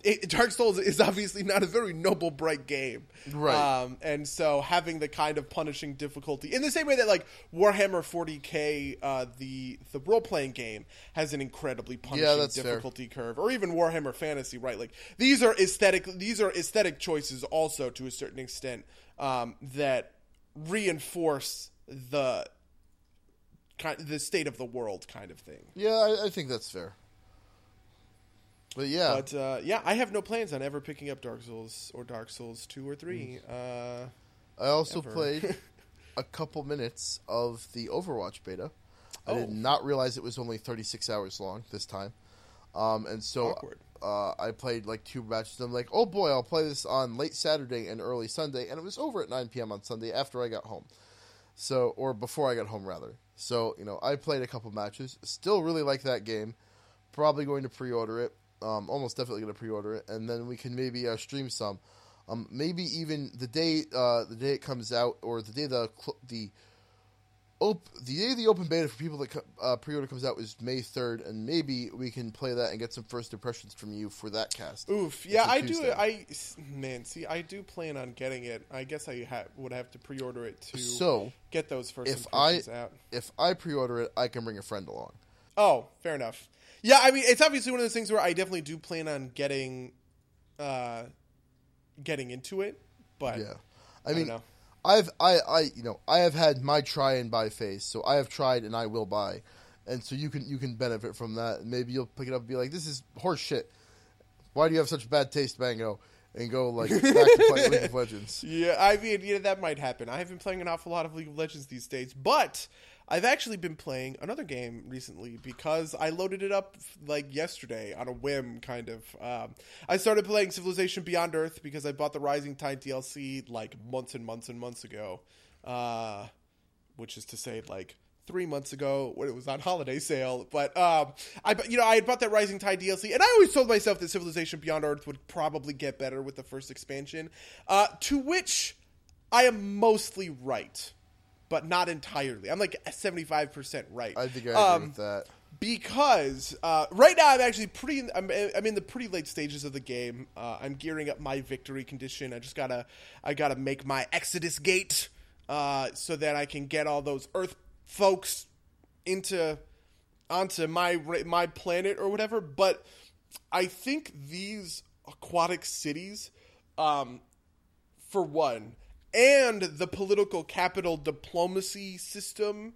it, Dark Souls is obviously not a very noble, bright game. Right. Um, and so having the kind of punishing difficulty, in the same way that like Warhammer forty K, uh, the, the role-playing game, has an incredibly punishing yeah, difficulty fair. curve. Or even Warhammer Fantasy, right? Like these are aesthetic, these are aesthetic choices also to a certain extent um, that reinforce the kind of the state of the world kind of thing. Yeah, I, I think that's fair. But yeah, but uh, yeah, I have no plans on ever picking up Dark Souls or Dark Souls two or three. Mm. Uh, I also ever. played a couple minutes of the Overwatch beta. I oh. did not realize it was only thirty-six hours long this time. Um, and so uh, I played like two matches. I'm like, oh boy, I'll play this on late Saturday and early Sunday. And it was over at nine p.m. on Sunday after I got home. So, or before I got home, rather. So, you know, I played a couple matches. Still really like that game. Probably going to pre-order it. Um, almost definitely going to pre-order it. And then we can maybe uh, stream some. Um, maybe even the day uh, the day it comes out, or the day the cl- the op- the day the open beta for people that co- uh, pre-order comes out is May third, and maybe we can play that and get some first impressions from you for that cast. Oof, yeah, I Tuesday. do. I man, see, I do plan on getting it. I guess I ha- would have to pre-order it to so get those first if impressions I, out. If I pre-order it, I can bring a friend along. Oh, fair enough. Yeah, I mean, it's obviously one of those things where I definitely do plan on getting. Uh, Getting into it, but yeah, I, I mean, don't know. I've I, I you know I have had my try and buy phase, so I have tried and I will buy, and so you can you can benefit from that. Maybe you'll pick it up and be like, "This is horse shit. Why do you have such bad taste, Mango?" And go like back to playing League of Legends. Yeah, I mean, yeah, that might happen. I have been playing an awful lot of League of Legends these days, but I've actually been playing another game recently because I loaded it up like yesterday on a whim, kind of. Um, I started playing Civilization Beyond Earth because I bought the Rising Tide D L C like months and months and months ago, uh, which is to say like three months ago when it was on holiday sale. But um, I, you know, I had bought that Rising Tide D L C, and I always told myself that Civilization Beyond Earth would probably get better with the first expansion, uh, to which I am mostly right. But not entirely. I'm like seventy-five percent right. I think I agree um, with that. Because uh, right now I'm actually pretty – I'm I'm in the pretty late stages of the game. Uh, I'm gearing up my victory condition. I just got to I gotta make my Exodus gate uh, so that I can get all those Earth folks into onto my my planet or whatever. But I think these aquatic cities, um, for one – and the political capital diplomacy system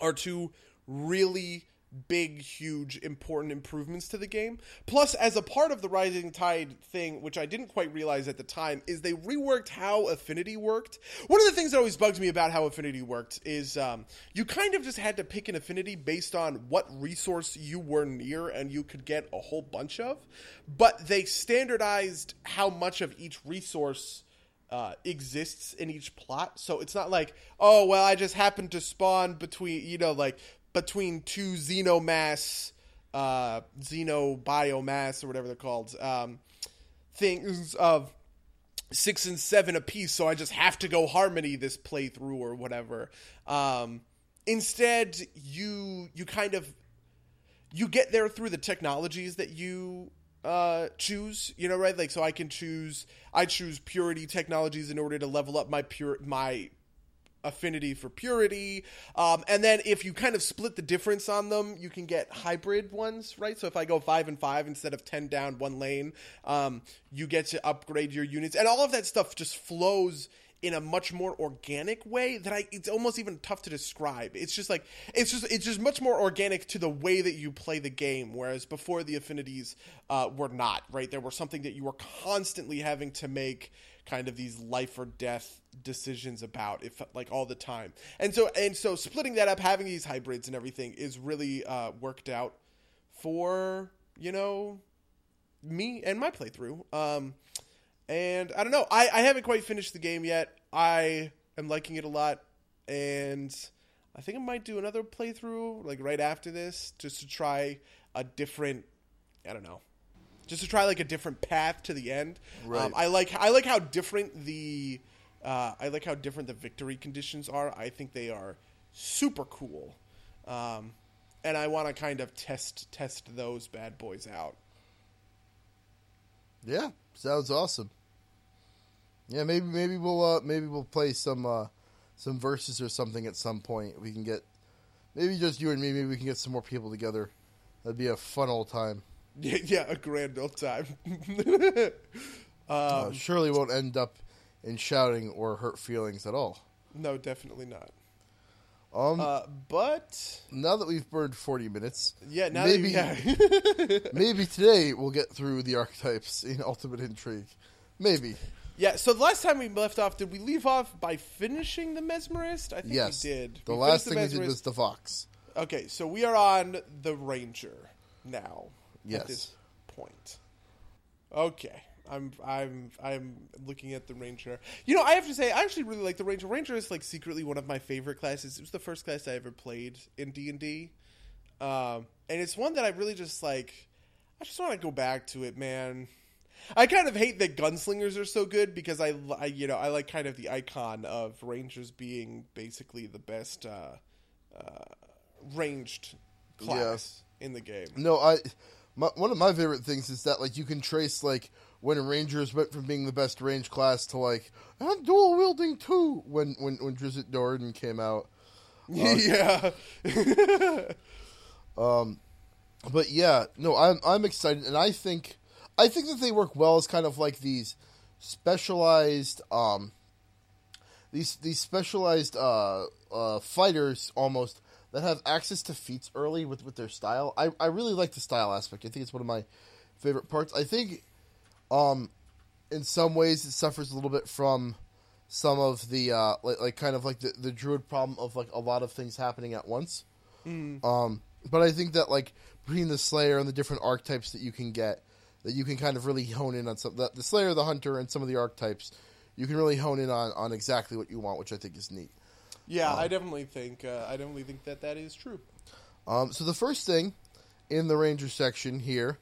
are two really big, huge, important improvements to the game. Plus, as a part of the Rising Tide thing, which I didn't quite realize at the time, is they reworked how Affinity worked. One of the things that always bugs me about how Affinity worked is um, you kind of just had to pick an Affinity based on what resource you were near and you could get a whole bunch of. But they standardized how much of each resource Uh, exists in each plot. So it's not like, oh, well, I just happened to spawn between, you know, like between two xenomass, uh, xenobiomass or whatever they're called, um, things of six and seven apiece. So I just have to go Harmony this playthrough or whatever. Um, instead, you, you kind of, you get there through the technologies that you uh choose, you know, right? Like, so I can choose I choose purity technologies in order to level up my pure my affinity for purity, um and then if you kind of split the difference on them, you can get hybrid ones, right? So if I go five and five instead of ten down one lane, um you get to upgrade your units, and all of that stuff just flows in a much more organic way that I, it's almost even tough to describe. It's just like, it's just, it's just much more organic to the way that you play the game. Whereas before, the affinities uh, were not, right? There were something that you were constantly having to make kind of these life or death decisions about, if like all the time. And so, and so splitting that up, having these hybrids and everything is really uh, worked out for, you know, me and my playthrough. Um, And I don't know. I, I haven't quite finished the game yet. I am liking it a lot. And I think I might do another playthrough, like, right after this, just to try a different, I don't know, just to try, like, a different path to the end. Right. Um, I like I like how different the uh, I like how different the victory conditions are. I think they are super cool. Um, and I want to kind of test test those bad boys out. Yeah, sounds awesome. Yeah, maybe maybe we'll uh, maybe we'll play some uh, some verses or something at some point. We can get maybe just you and me. Maybe we can get some more people together. That'd be a fun old time. Yeah, yeah, a grand old time. um, uh, surely won't end up in shouting or hurt feelings at all. No, definitely not. Um, uh, but now that we've burned forty minutes, yeah, now maybe that we, yeah. maybe today we'll get through the archetypes in Ultimate Intrigue. Maybe. Yeah. So the last time we left off, did we leave off by finishing the Mesmerist? I think yes, we did. The we last thing the we did was the Vox. Okay, so we are on the Ranger now. Yes. At this point. Okay. I'm I'm I'm looking at the Ranger. You know, I have to say, I actually really like the Ranger. Ranger is, like, secretly one of my favorite classes. It was the first class I ever played in D and D. Um, and it's one that I really just, like, I just want to go back to it, man. I kind of hate that gunslingers are so good because I, I you know, I like kind of the icon of Rangers being basically the best uh, uh, ranged class yeah. in the game. No, I my, one of my favorite things is that, like, you can trace, like, when Rangers went from being the best range class to, like, I'm dual wielding too, when when, when Drizzt Do'Urden came out. Uh, yeah. um, but yeah, no, I'm I'm excited, and I think I think that they work well as kind of like these specialized um these these specialized uh uh fighters almost that have access to feats early with, with their style. I I really like the style aspect. I think it's one of my favorite parts. I think Um, in some ways, it suffers a little bit from some of the, uh, like, like kind of like the, the druid problem of, like, a lot of things happening at once. Mm. Um, but I think that, like, between the Slayer and the different archetypes that you can get, that you can kind of really hone in on some, the, the Slayer, the Hunter, and some of the archetypes, you can really hone in on, on exactly what you want, which I think is neat. Yeah, um, I definitely think, uh, I definitely think that that is true. Um, so the first thing in the Ranger section here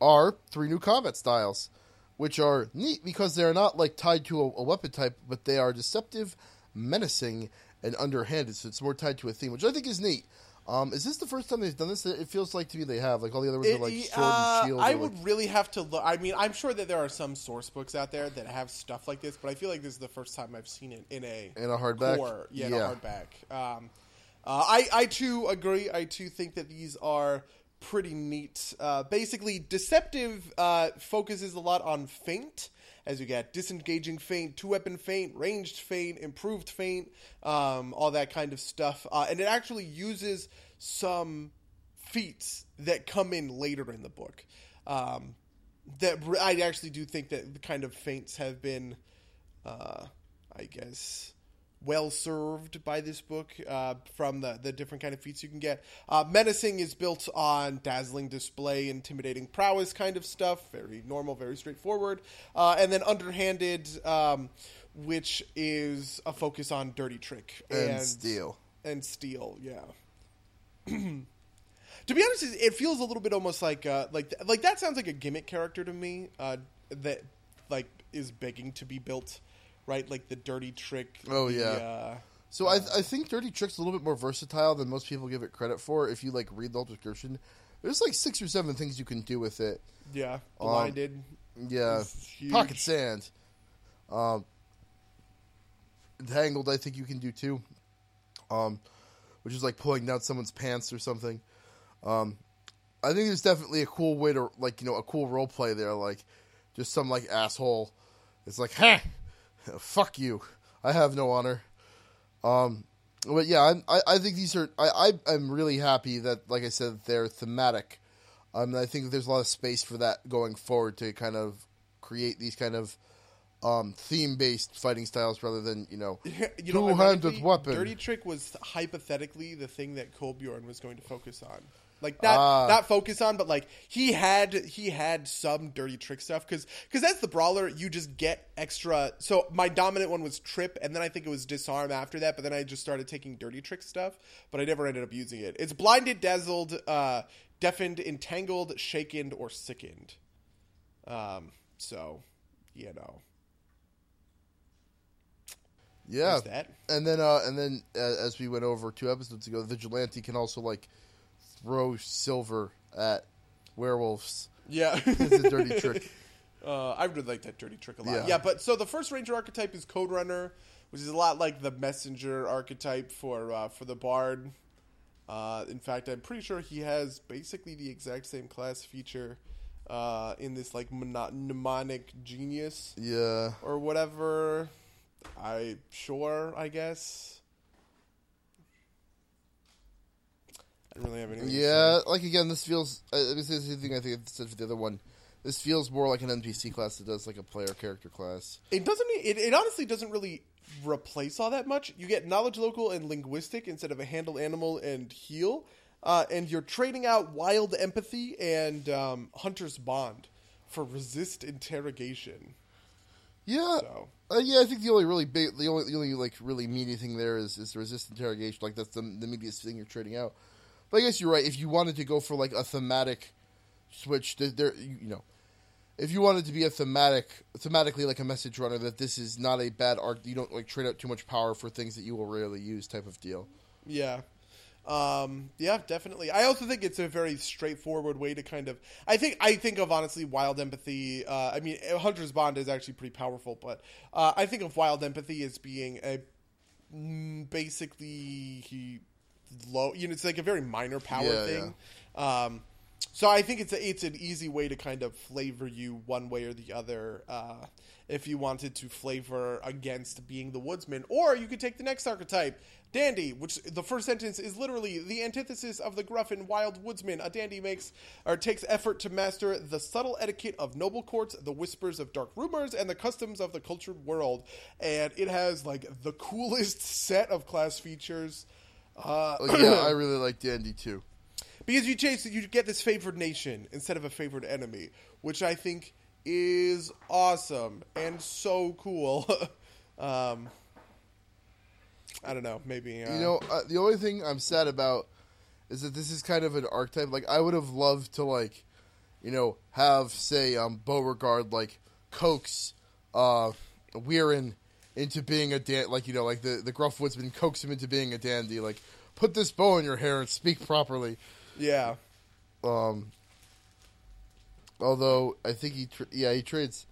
are three new combat styles, which are neat because they're not, like, tied to a, a weapon type, but they are deceptive, menacing, and underhanded. So it's more tied to a theme, which I think is neat. Um, is this the first time they've done this? It feels like to me they have. Like, all the other ones it, are, like, sword uh, and shield. I would like... really have to look. I mean, I'm sure that there are some source books out there that have stuff like this, but I feel like this is the first time I've seen it in a... In a hardback? Core. Yeah, in yeah. a hardback. Um, uh, I, I, too, agree. I, too, think that these are... pretty neat. Uh, basically, deceptive uh, focuses a lot on feint, as you got disengaging feint, two-weapon feint, ranged feint, improved feint, um, all that kind of stuff. Uh, and it actually uses some feats that come in later in the book. Um, that I actually do think that the kind of feints have been, uh, I guess... well served by this book uh, from the, the different kind of feats you can get. Uh, menacing is built on dazzling display, intimidating prowess kind of stuff. Very normal, very straightforward. Uh, and then underhanded, um, which is a focus on dirty trick. And, and steal. And steal, yeah. To be honest, it feels a little bit almost like, uh, like, like that sounds like a gimmick character to me uh, that like is begging to be built. Right, like the dirty trick. Oh, the, yeah. Uh, so uh, I th- I think dirty trick's a little bit more versatile than most people give it credit for. If you, like, read the whole description, there's, like, six or seven things you can do with it. Yeah, blinded. Um, yeah, pocket sand. Um, entangled, I think you can do, too. Um, which is, like, pulling down someone's pants or something. Um, I think there's definitely a cool way to, like, you know, a cool role play there. Like, just some, like, asshole is like, ha! Fuck you. I have no honor. Um, but yeah, I'm, I, I think these are, I, I, I'm really happy that, like I said, they're thematic. Um, and I think there's a lot of space for that going forward to kind of create these kind of um, theme-based fighting styles rather than, you know, you know two-handed weapon. Dirty Trick was hypothetically the thing that Kolbjorn was going to focus on. Like, not, uh, not focus on, but, like, he had he had some dirty trick stuff. Because as the brawler, you just get extra. So my dominant one was trip, and then I think it was disarm after that. But then I just started taking dirty trick stuff, but I never ended up using it. It's blinded, dazzled, uh, deafened, entangled, shaken, or sickened. Um, so, you know. Yeah. There's that. And then, uh, and then uh, as we went over two episodes ago, Vigilante can also, like, throw silver at werewolves. Yeah. It's a dirty trick. Uh, I really like that dirty trick a lot. Yeah. yeah, but so the first Ranger archetype is Code Runner, which is a lot like the Messenger archetype for uh, for the Bard. Uh, in fact, I'm pretty sure he has basically the exact same class feature uh, in this, like, mon- mnemonic genius. Yeah. Or whatever. I sure, I guess. I don't really have anything. Yeah, like again, this feels. Uh, let me say the same thing I think I said for the other one. This feels more like an N P C class than it does like a player character class. It doesn't. It, it honestly doesn't really replace all that much. You get knowledge local and linguistic instead of a handle animal and heal, uh, and you're trading out wild empathy and um, hunter's bond for resist interrogation. Yeah, so. uh, yeah. I think the only really big, the only, the only like really meaty thing there is is the resist interrogation. Like that's the the meatiest thing you're trading out. But I guess you're right. If you wanted to go for like a thematic switch, there, you know. If you wanted to be a thematic, thematically like a message runner, that this is not a bad arc, you don't like trade out too much power for things that you will rarely use type of deal. Yeah. Um, yeah, definitely. I also think it's a very straightforward way to kind of, I think, I think of honestly wild empathy. Uh, I mean, Hunter's Bond is actually pretty powerful, but, uh, I think of wild empathy as being a mm, basically he low, you know, it's like a very minor power yeah, thing. Yeah. Um, So I think it's a, it's an easy way to kind of flavor you one way or the other uh, if you wanted to flavor against being the woodsman. Or you could take the next archetype, dandy, which the first sentence is literally the antithesis of the gruff and wild woodsman. A dandy makes or takes effort to master the subtle etiquette of noble courts, the whispers of dark rumors, and the customs of the cultured world. And it has like the coolest set of class features. Uh, oh, yeah, I really like dandy too. Because you change, you get this favored nation instead of a favored enemy, which I think is awesome and so cool. um, I don't know, maybe uh... you know uh, the only thing I'm sad about is that this is kind of an archetype. Like I would have loved to, like, you know, have say um, Beauregard like coax uh, Weirin into being a dan- like you know like the the gruff woodsman coax him into being a dandy. Like put this bow in your hair and speak properly. Yeah. Um. Although I think he, tra- yeah, he trades.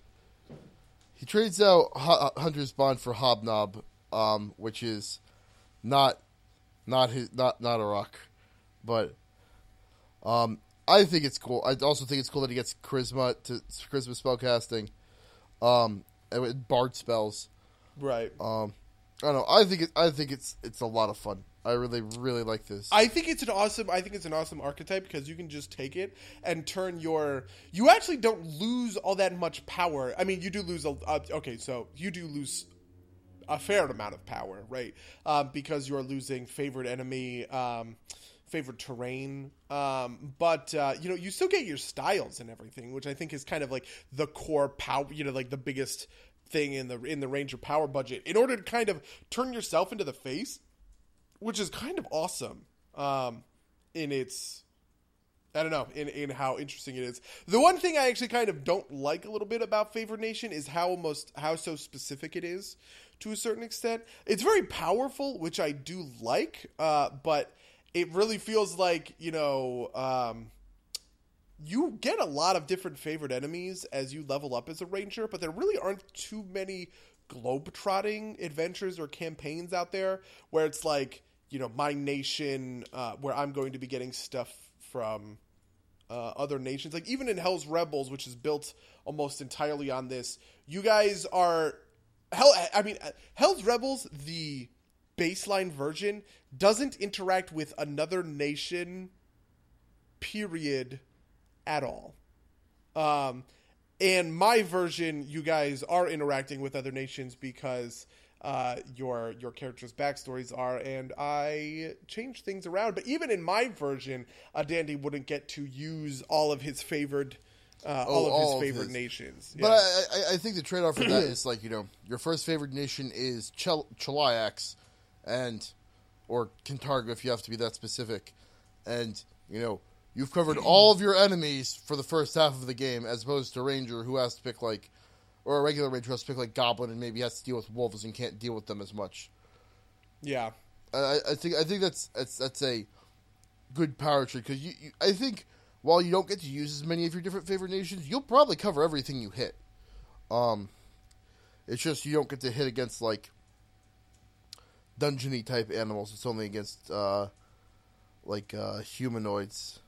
He trades out H- Hunter's Bond for Hobnob, um, which is not, not his, not not a rock, but, um, I think it's cool. I also think it's cool that he gets charisma to charisma spellcasting, um, and bard spells. Right. Um, I don't know. I think it, I think it's it's a lot of fun. I really, really like this. I think it's an awesome. I think it's an awesome archetype because you can just take it and turn your. You actually don't lose all that much power. I mean, you do lose a. Uh, okay, so you do lose a fair amount of power, right? Uh, because you are losing favored enemy, um, favored terrain. Um, but uh, you know, you still get your styles and everything, which I think is kind of like the core power. You know, like the biggest thing in the in the Ranger power budget. In order to kind of turn yourself into the face. Which is kind of awesome um, in its, I don't know, in, in how interesting it is. The one thing I actually kind of don't like a little bit about Favored Nation is how almost, how so specific it is to a certain extent. It's very powerful, which I do like, uh, but it really feels like, you know, um, you get a lot of different favored enemies as you level up as a Ranger, but there really aren't too many globetrotting adventures or campaigns out there where it's like, you know, my nation, uh, where I'm going to be getting stuff from uh, other nations. Like, even in Hell's Rebels, which is built almost entirely on this, you guys are... Hell, I mean, Hell's Rebels, the baseline version, doesn't interact with another nation, period, at all. Um... And my version, you guys are interacting with other nations because uh, your your characters' backstories are, and I change things around. But even in my version, a dandy wouldn't get to use all of his favored, uh, oh, all of all his favored of his. nations. But yeah. I, I, I think the trade-off for that is like, you know, your first favored nation is Chel- Cheliax, and or Kintarga if you have to be that specific, and you know. You've covered all of your enemies for the first half of the game, as opposed to Ranger, who has to pick, like... Or a regular Ranger who has to pick, like, Goblin, and maybe has to deal with Wolves and can't deal with them as much. Yeah. I, I think I think that's that's, that's a good power trade, because you, you, I think while you don't get to use as many of your different favorite nations, you'll probably cover everything you hit. Um, It's just you don't get to hit against, like, dungeon-y type animals. It's only against, uh, like, uh, humanoids.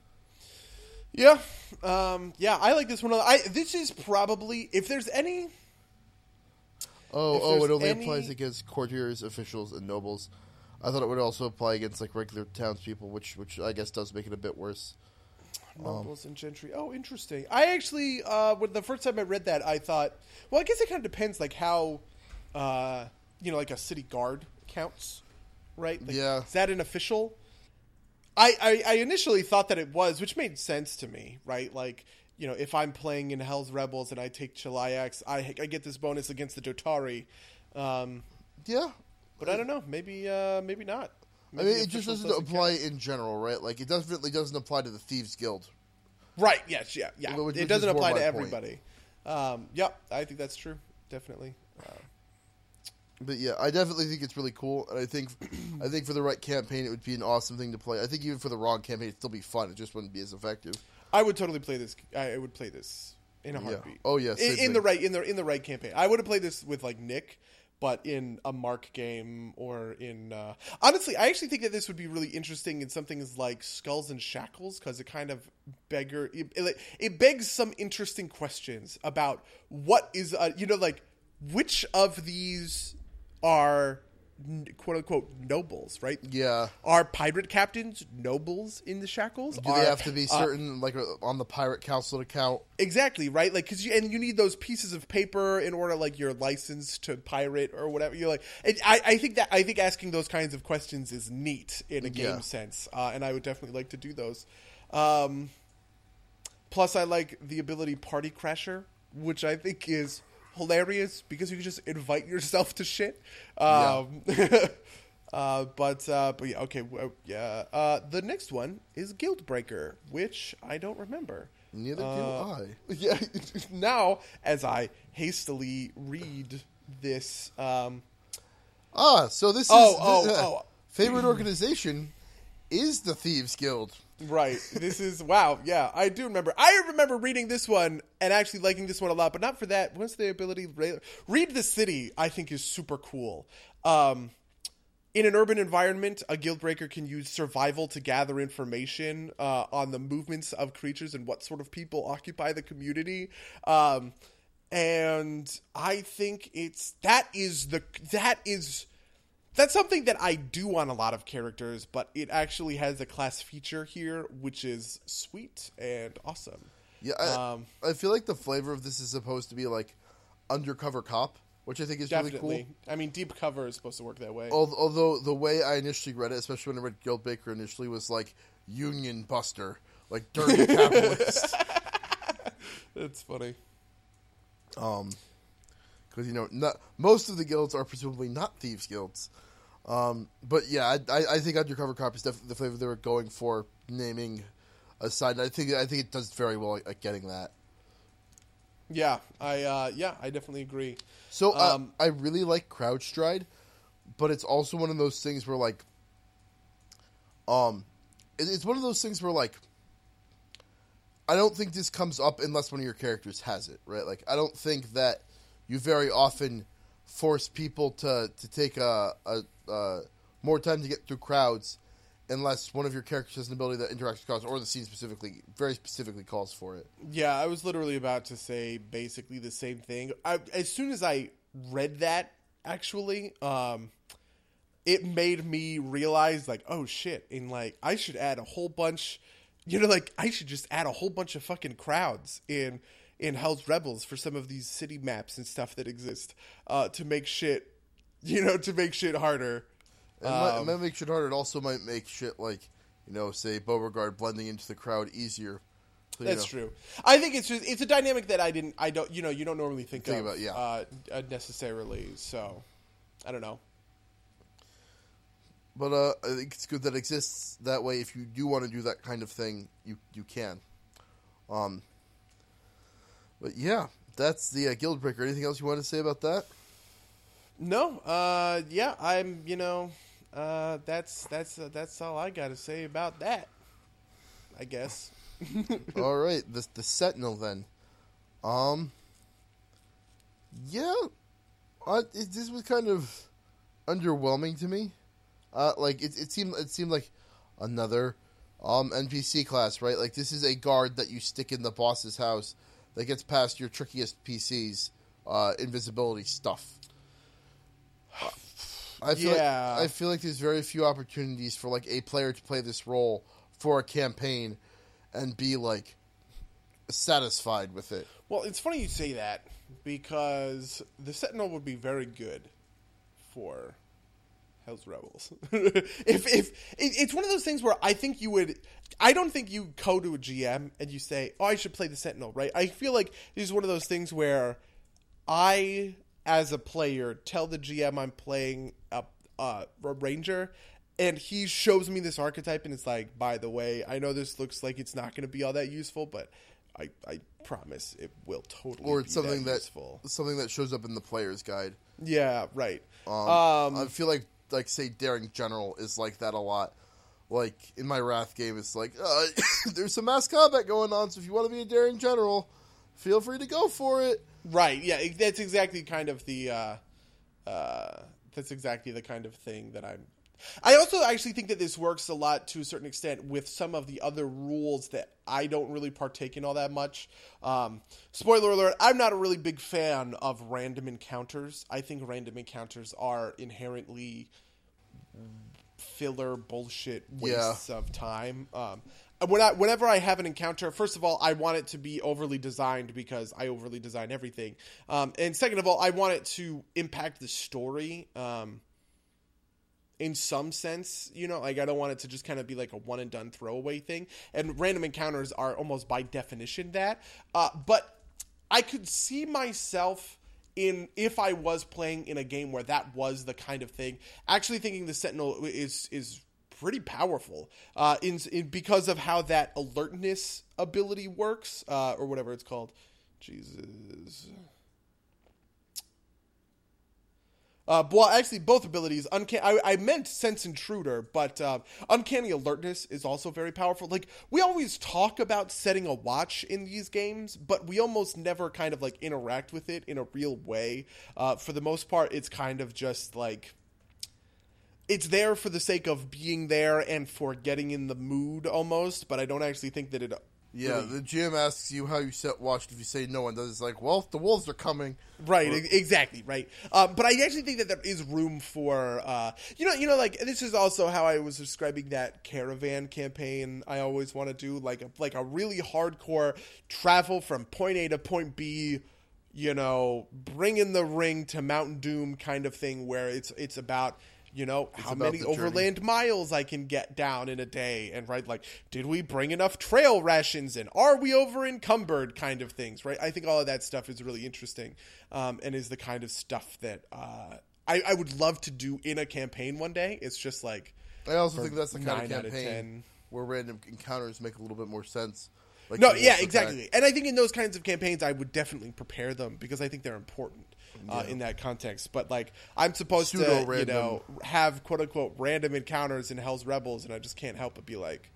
Yeah, um, yeah, I like this one. I this is probably if there's any. Oh, oh, it only any... applies against courtiers, officials, and nobles. I thought it would also apply against like regular townspeople, which which I guess does make it a bit worse. Nobles um, and gentry. Oh, interesting. I actually, uh, when the first time I read that, I thought, well, I guess it kind of depends, like how, uh, you know, like a city guard counts, right? Like, yeah. Is that an official? I, I, I initially thought that it was, which made sense to me, right? Like, you know, if I'm playing in Hell's Rebels and I take Chiliax, I, I get this bonus against the Dotari. Um, yeah. But I, I don't know. Maybe uh, maybe not. Maybe I mean, it just doesn't, doesn't apply count. In general, right? Like, it definitely doesn't apply to the Thieves Guild. Right, yes, yeah, yeah. Which, it doesn't apply to everybody. Um, yeah, I think that's true, definitely. Uh, but, yeah, I definitely think it's really cool, and I think I think for the right campaign, it would be an awesome thing to play. I think even for the wrong campaign, it'd still be fun. It just wouldn't be as effective. I would totally play this. I would play this in a heartbeat. Yeah. Oh, yes. Yeah, in, in the right in the, in the right campaign. I would have played this with, like, Nick. But in a Mark game or in uh, – honestly, I actually think that this would be really interesting in something like Skulls and Shackles, because it kind of beggar – it, it begs some interesting questions about what is – you know, like, which of these are quote-unquote nobles, right? Yeah. Are pirate captains nobles in the Shackles? Do they are, have to be certain, uh, like, on the pirate council to count? Exactly, right? Like, because you, and you need those pieces of paper in order, like, your license to pirate or whatever. You're like, it, I, I think that I think asking those kinds of questions is neat in a game yeah. sense, uh, and I would definitely like to do those. Um, plus, I like the ability Party Crasher, which I think is hilarious because you can just invite yourself to shit. Um, yeah. uh, but, uh, but yeah, okay. Uh, yeah. Uh, the next one is Guildbreaker, which I don't remember. Neither uh, do I. Yeah. Now, as I hastily read this. Um, ah, so this oh, is. Oh, the, uh, oh. Favorite organization is the Thieves Guild. Right. This is wow. Yeah, I do remember. I remember reading this one and actually liking this one a lot, but not for that. What's the ability? Read the City, I think, is super cool. Um, in an urban environment, a Guildbreaker can use survival to gather information uh, on the movements of creatures and what sort of people occupy the community. Um, and I think it's that is the that is. That's something that I do on a lot of characters, but it actually has a class feature here, which is sweet and awesome. Yeah, I, um, I feel like the flavor of this is supposed to be like undercover cop, which I think is definitely. Really cool. I mean, deep cover is supposed to work that way. Although the way I initially read it, especially when I read Guildbreaker initially, was like union buster, like dirty capitalist. That's funny. Um, because, you know, not, most of the guilds are presumably not thieves guilds. Um, but, yeah, I, I think Undercover Cop is definitely the flavor they were going for, naming aside. I think I think it does very well at getting that. Yeah, I uh, yeah, I definitely agree. So um, uh, I really like Crowdstride, but it's also one of those things where, like, um, it, it's one of those things where, like, I don't think this comes up unless one of your characters has it, right? Like, I don't think that you very often force people to, to take a, a, a more time to get through crowds unless one of your characters has an ability that interacts with crowds or the scene specifically, very specifically calls for it. Yeah, I was literally about to say basically the same thing. I, as soon as I read that, actually, um, it made me realize, like, oh, shit. And, like, I should add a whole bunch, you know, like, I should just add a whole bunch of fucking crowds in in Hell's Rebels for some of these city maps and stuff that exist uh, to make shit, you know, to make shit harder. It might, um, it might make shit harder. It also might make shit like, you know, say Beauregard blending into the crowd easier. So, that's know. True. I think it's just, it's a dynamic that I didn't, I don't, you know, you don't normally think, think of about, yeah. uh, necessarily. So I don't know. But uh, I think it's good that it exists that way. If you do want to do that kind of thing, you, you can. Um, But, yeah, that's the uh, Guildbreaker. Anything else you want to say about that? No. Uh, yeah, I'm, you know, uh, that's that's uh, that's all I got to say about that, I guess. All right. The, the Sentinel, then. Um. Yeah. I, it, this was kind of underwhelming to me. Uh, like, it, it seemed it seemed like another um, N P C class, right? Like, this is a guard that you stick in the boss's house that gets past your trickiest P C's uh, invisibility stuff. I feel yeah. like, I feel like there's very few opportunities for like a player to play this role for a campaign and be like satisfied with it. Well, it's funny you say that because the Sentinel would be very good for Hell's Rebels. if if it, it's one of those things where I think you would, I don't think you go to a G M and you say, "Oh, I should play the Sentinel," right? I feel like this is one of those things where I, as a player, tell the G M I'm playing a, uh, a Ranger, and he shows me this archetype, and it's like, by the way, I know this looks like it's not going to be all that useful, but I, I promise it will totally or be something that useful. Or something that shows up in the player's guide. Yeah, right. Um, um, I feel like, like say, Daring General is like that a lot. Like, in my Wrath game, it's like, uh, there's some mass combat going on, so if you want to be a Daring General, feel free to go for it. Right, yeah, that's exactly kind of the, uh, uh, that's exactly the kind of thing that I'm, I also actually think that this works a lot to a certain extent with some of the other rules that I don't really partake in all that much. Um, spoiler alert, I'm not a really big fan of random encounters. I think random encounters are inherently filler bullshit wastes yeah. of time. Um, When I, whenever I have an encounter, first of all, I want it to be overly designed because I overly design everything. Um, and second of all, I want it to impact the story um, in some sense. You know, like I don't want it to just kind of be like a one and done throwaway thing. And random encounters are almost by definition that. Uh, but I could see myself in if I was playing in a game where that was the kind of thing. Actually thinking the Sentinel is is. pretty powerful uh, in, in because of how that alertness ability works uh, or whatever it's called. Jesus. Uh, well, actually, both abilities. Uncan- I, I meant Sense Intruder, but uh, Uncanny Alertness is also very powerful. Like, we always talk about setting a watch in these games, but we almost never kind of, like, interact with it in a real way. Uh, for the most part, it's kind of just, like... It's there for the sake of being there and for getting in the mood almost, but I don't actually think that it... Yeah, really... the G M asks you how you set watch. If you say no one does, it's like, well, the wolves are coming. Right, or... exactly, right. Um, but I actually think that there is room for... Uh, you know, you know, like, this is also how I was describing that caravan campaign I always want to do, like a, like a really hardcore travel from point A to point B... You know, bring in the ring to Mount Doom kind of thing where it's it's about... You know, it's how many overland journey. miles I can get down in a day and, right, like, did we bring enough trail rations and are we over encumbered kind of things, right? I think all of that stuff is really interesting um, and is the kind of stuff that uh, I, I would love to do in a campaign one day. It's just like I also think that's the kind of campaign where random encounters make a little bit more sense. Like no, yeah, exactly. And I think in those kinds of campaigns, I would definitely prepare them because I think they're important uh, yeah. in that context. But, like, I'm supposed Pseudo to, random. you know, have, quote-unquote, random encounters in Hell's Rebels, and I just can't help but be like,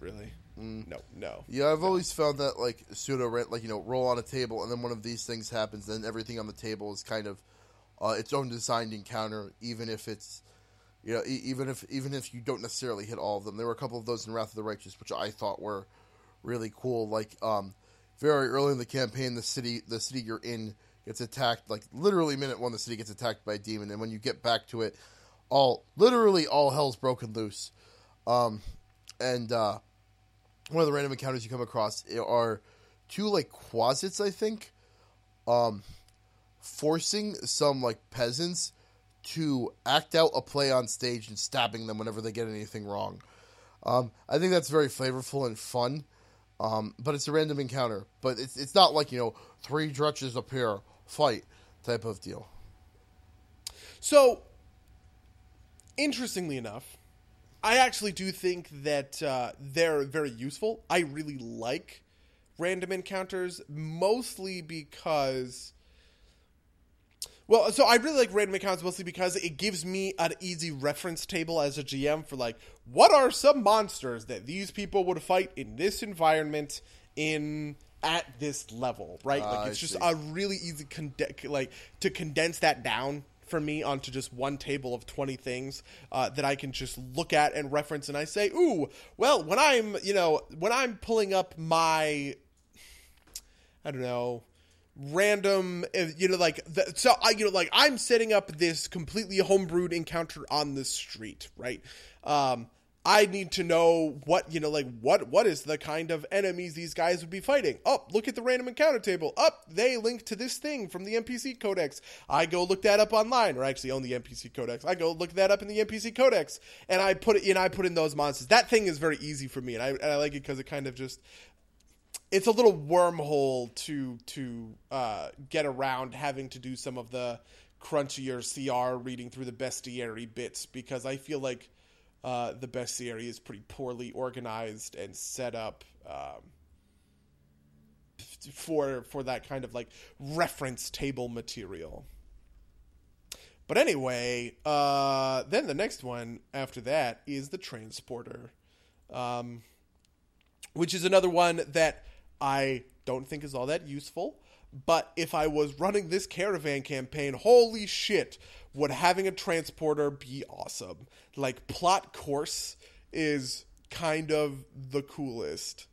really? Mm. No, no. Yeah, I've no. always found that, like, pseudo like, you know, roll on a table, and then one of these things happens, then everything on the table is kind of uh, its own designed encounter, even if it's, you know, e- even if even if you don't necessarily hit all of them. There were a couple of those in Wrath of the Righteous, which I thought were... really cool. Like, um, very early in the campaign, the city, the city you're in gets attacked. Like, literally minute one, the city gets attacked by a demon. And when you get back to it, all, literally all hell's broken loose. Um, and, uh, one of the random encounters you come across are two, like, quasits, I think, um, forcing some, like, peasants to act out a play on stage and stabbing them whenever they get anything wrong. Um, I think that's very flavorful and fun. Um, but it's a random encounter. But it's it's not like, you know, three drutches appear, fight type of deal. So, interestingly enough, I actually do think that uh, they're very useful. I really like random encounters, mostly because... Well, so I really like random encounters mostly because it gives me an easy reference table as a G M for, like, what are some monsters that these people would fight in this environment in at this level, right? Uh, like, it's I just see. a really easy, conde- like, to condense that down for me onto just one table of twenty things uh, that I can just look at and reference. And I say, ooh, well, when I'm, you know, when I'm pulling up my, I don't know, random, you know, like, the, so I, you know, like I'm setting up this completely homebrewed encounter on the street, right? Um, I need to know what, you know, like what, what is the kind of enemies these guys would be fighting? Oh, look at the random encounter table. Oh, they link to this thing from the N P C Codex. I go look that up online, or I actually own the N P C Codex. I go look that up in the N P C Codex, and I put it, you know, I put in those monsters. That thing is very easy for me, and I and I like it because it kind of just, it's a little wormhole to to uh, get around having to do some of the crunchier C R reading through the bestiary bits, because I feel like Uh, the bestiary is pretty poorly organized and set up um, for for that kind of like reference table material. But anyway, uh, then the next one after that is the Transporter, um, which is another one that I don't think is all that useful. But if I was running this caravan campaign, holy shit, would having a transporter be awesome. Like, plot course is kind of the coolest.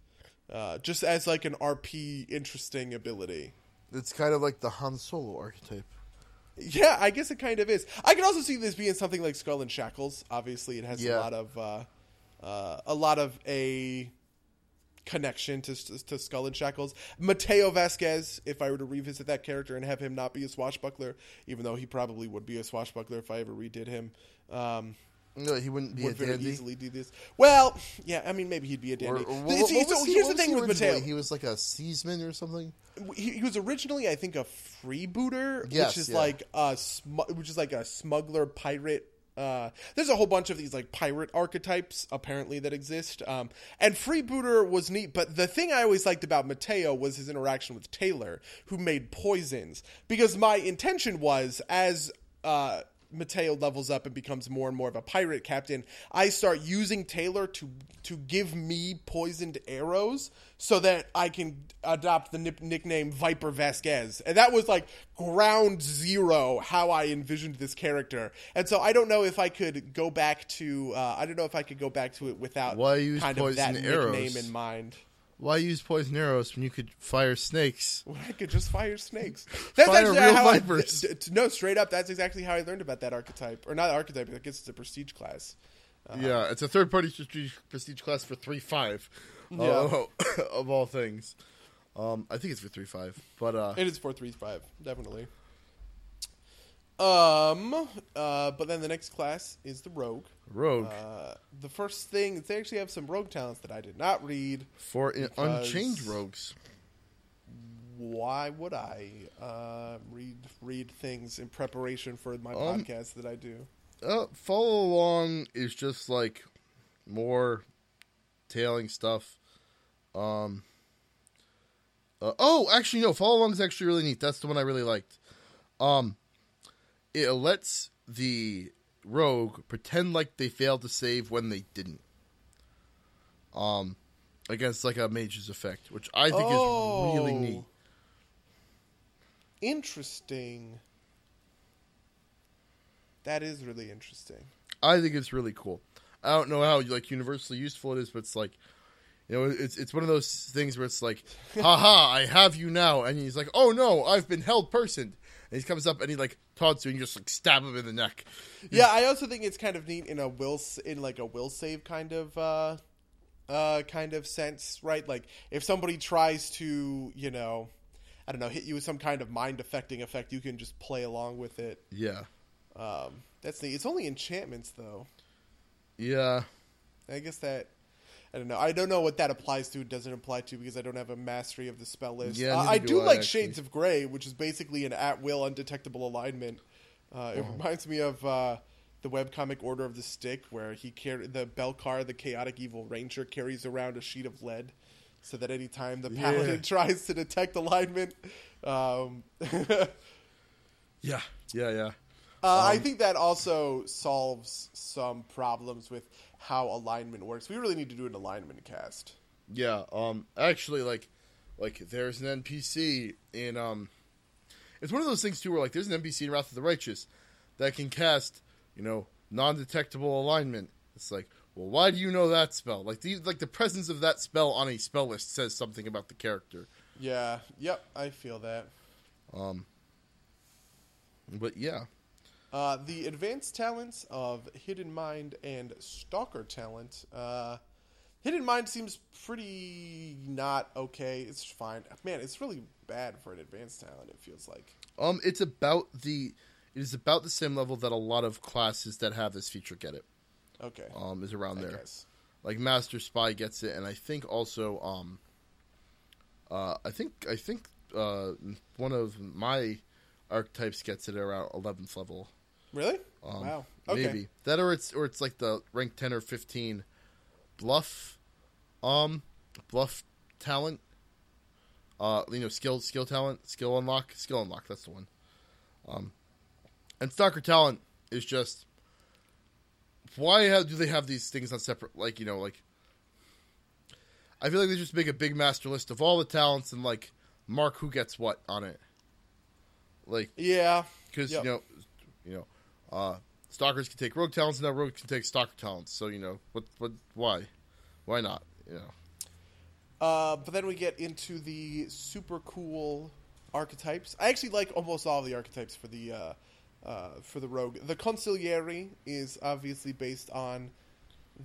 Uh, just as, like, an R P interesting ability. It's kind of like the Han Solo archetype. Yeah, I guess it kind of is. I can also see this being something like Skulls and Shackles. Obviously, it has yeah. a lot of uh, uh, a lot of a... connection to, to to Skull and Shackles. Mateo Vasquez, if I were to revisit that character and have him not be a swashbuckler, even though he probably would be a swashbuckler if I ever redid him. Um, no, he wouldn't be would a very dandy. Easily do this. Well, yeah, I mean, maybe he'd be a dandy. Or, or, what, so, what so he, here's the thing he with Mateo. He was like a seasman or something. He, he was originally, I think, a freebooter, yes, which is yeah. like a sm- which is like a smuggler pirate. Uh, there's a whole bunch of these like pirate archetypes apparently that exist. Um, and freebooter was neat, but the thing I always liked about Mateo was his interaction with Taylor, who made poisons, because my intention was as, uh, Mateo levels up and becomes more and more of a pirate captain, I start using Taylor to to give me poisoned arrows so that I can adopt the nip- nickname Viper Vasquez. And that was like ground zero how I envisioned this character. And so I don't know if I could go back to uh, I don't know if I could go back to it without Why use kind of that arrows? nickname in mind. Why use poison arrows when you could fire snakes? Well, I could just fire snakes. That's fire actually real how vipers. I, d- d- no, straight up, that's exactly how I learned about that archetype. Or not archetype, but I guess it's a prestige class. Uh, yeah, it's a third-party prestige class for three five, yeah. uh, of all things. Um, I think it's for three five. But, uh, it is for three five, definitely. Um, uh, but then the next class is the Rogue. Rogue. Uh, the first thing, they actually have some Rogue talents that I did not read. For in- unchained Rogues. Why would I uh, read read things in preparation for my um, podcast that I do? Uh, follow along is just like more tailing stuff. Um. Uh, oh, actually, no. Follow along is actually really neat. That's the one I really liked. Um. It lets the rogue pretend like they failed to save when they didn't. Um, against like a mage's effect, which I think oh. is really neat. Interesting. That is really interesting. I think it's really cool. I don't know how like universally useful it is, but it's like, you know, it's it's one of those things where it's like, haha, I have you now, and he's like, oh no, I've been held personed. And he comes up and he like taunts you and you just like stab him in the neck. Yeah, I also think it's kind of neat in a will in like a will save kind of uh, uh, kind of sense, right? Like if somebody tries to, you know, I don't know, hit you with some kind of mind affecting effect, you can just play along with it. Yeah, um, that's neat. It's only enchantments though. Yeah, I guess that. I don't know. I don't know what that applies to. It doesn't apply to because I don't have a mastery of the spell list. Yeah, uh, I do I, like actually. Shades of Grey, which is basically an at-will undetectable alignment. Uh, it oh. reminds me of uh, the webcomic Order of the Stick, where he car- the Belcar, the chaotic evil ranger, carries around a sheet of lead so that any time the paladin yeah. tries to detect alignment. Um, yeah, yeah, yeah. Uh, um, I think that also solves some problems with how alignment works. We really need to do an alignment cast. Yeah, um, actually, like, like there's an N P C in, um, it's one of those things, too, where, like, there's an N P C in Wrath of the Righteous that can cast, you know, non-detectable alignment. It's like, well, why do you know that spell? Like, the, like the presence of that spell on a spell list says something about the character. Yeah, yep, I feel that. Um, but yeah. Uh, the advanced talents of Hidden Mind and Stalker talent. Uh, Hidden Mind seems pretty not okay. It's fine. Man, it's really bad for an advanced talent, it feels like. Um, it's about the... It is about the same level that a lot of classes that have this feature get it. Okay. Um, is around I there. Guess. Like Master Spy gets it, and I think also, um, uh, I think I think uh, one of my archetypes gets it around eleventh level. Really? Um, wow. Okay. Maybe that, or it's or it's like the rank ten or fifteen bluff, um, bluff talent. Uh, you know, skill skill talent, skill unlock, skill unlock. That's the one. Um. And Stalker talent is just, why have, do they have these things on separate, like, you know, like, I feel like they just make a big master list of all the talents and, like, mark who gets what on it. Like, yeah. Because, yep. you know, you know, uh, Stalkers can take Rogue talents, and now Rogue can take Stalker talents, so, you know, what, what, why? Why not, you know? Uh, but then we get into the super cool archetypes. I actually like almost all of the archetypes for the, uh, Uh, for the Rogue. The Consigliere is obviously based on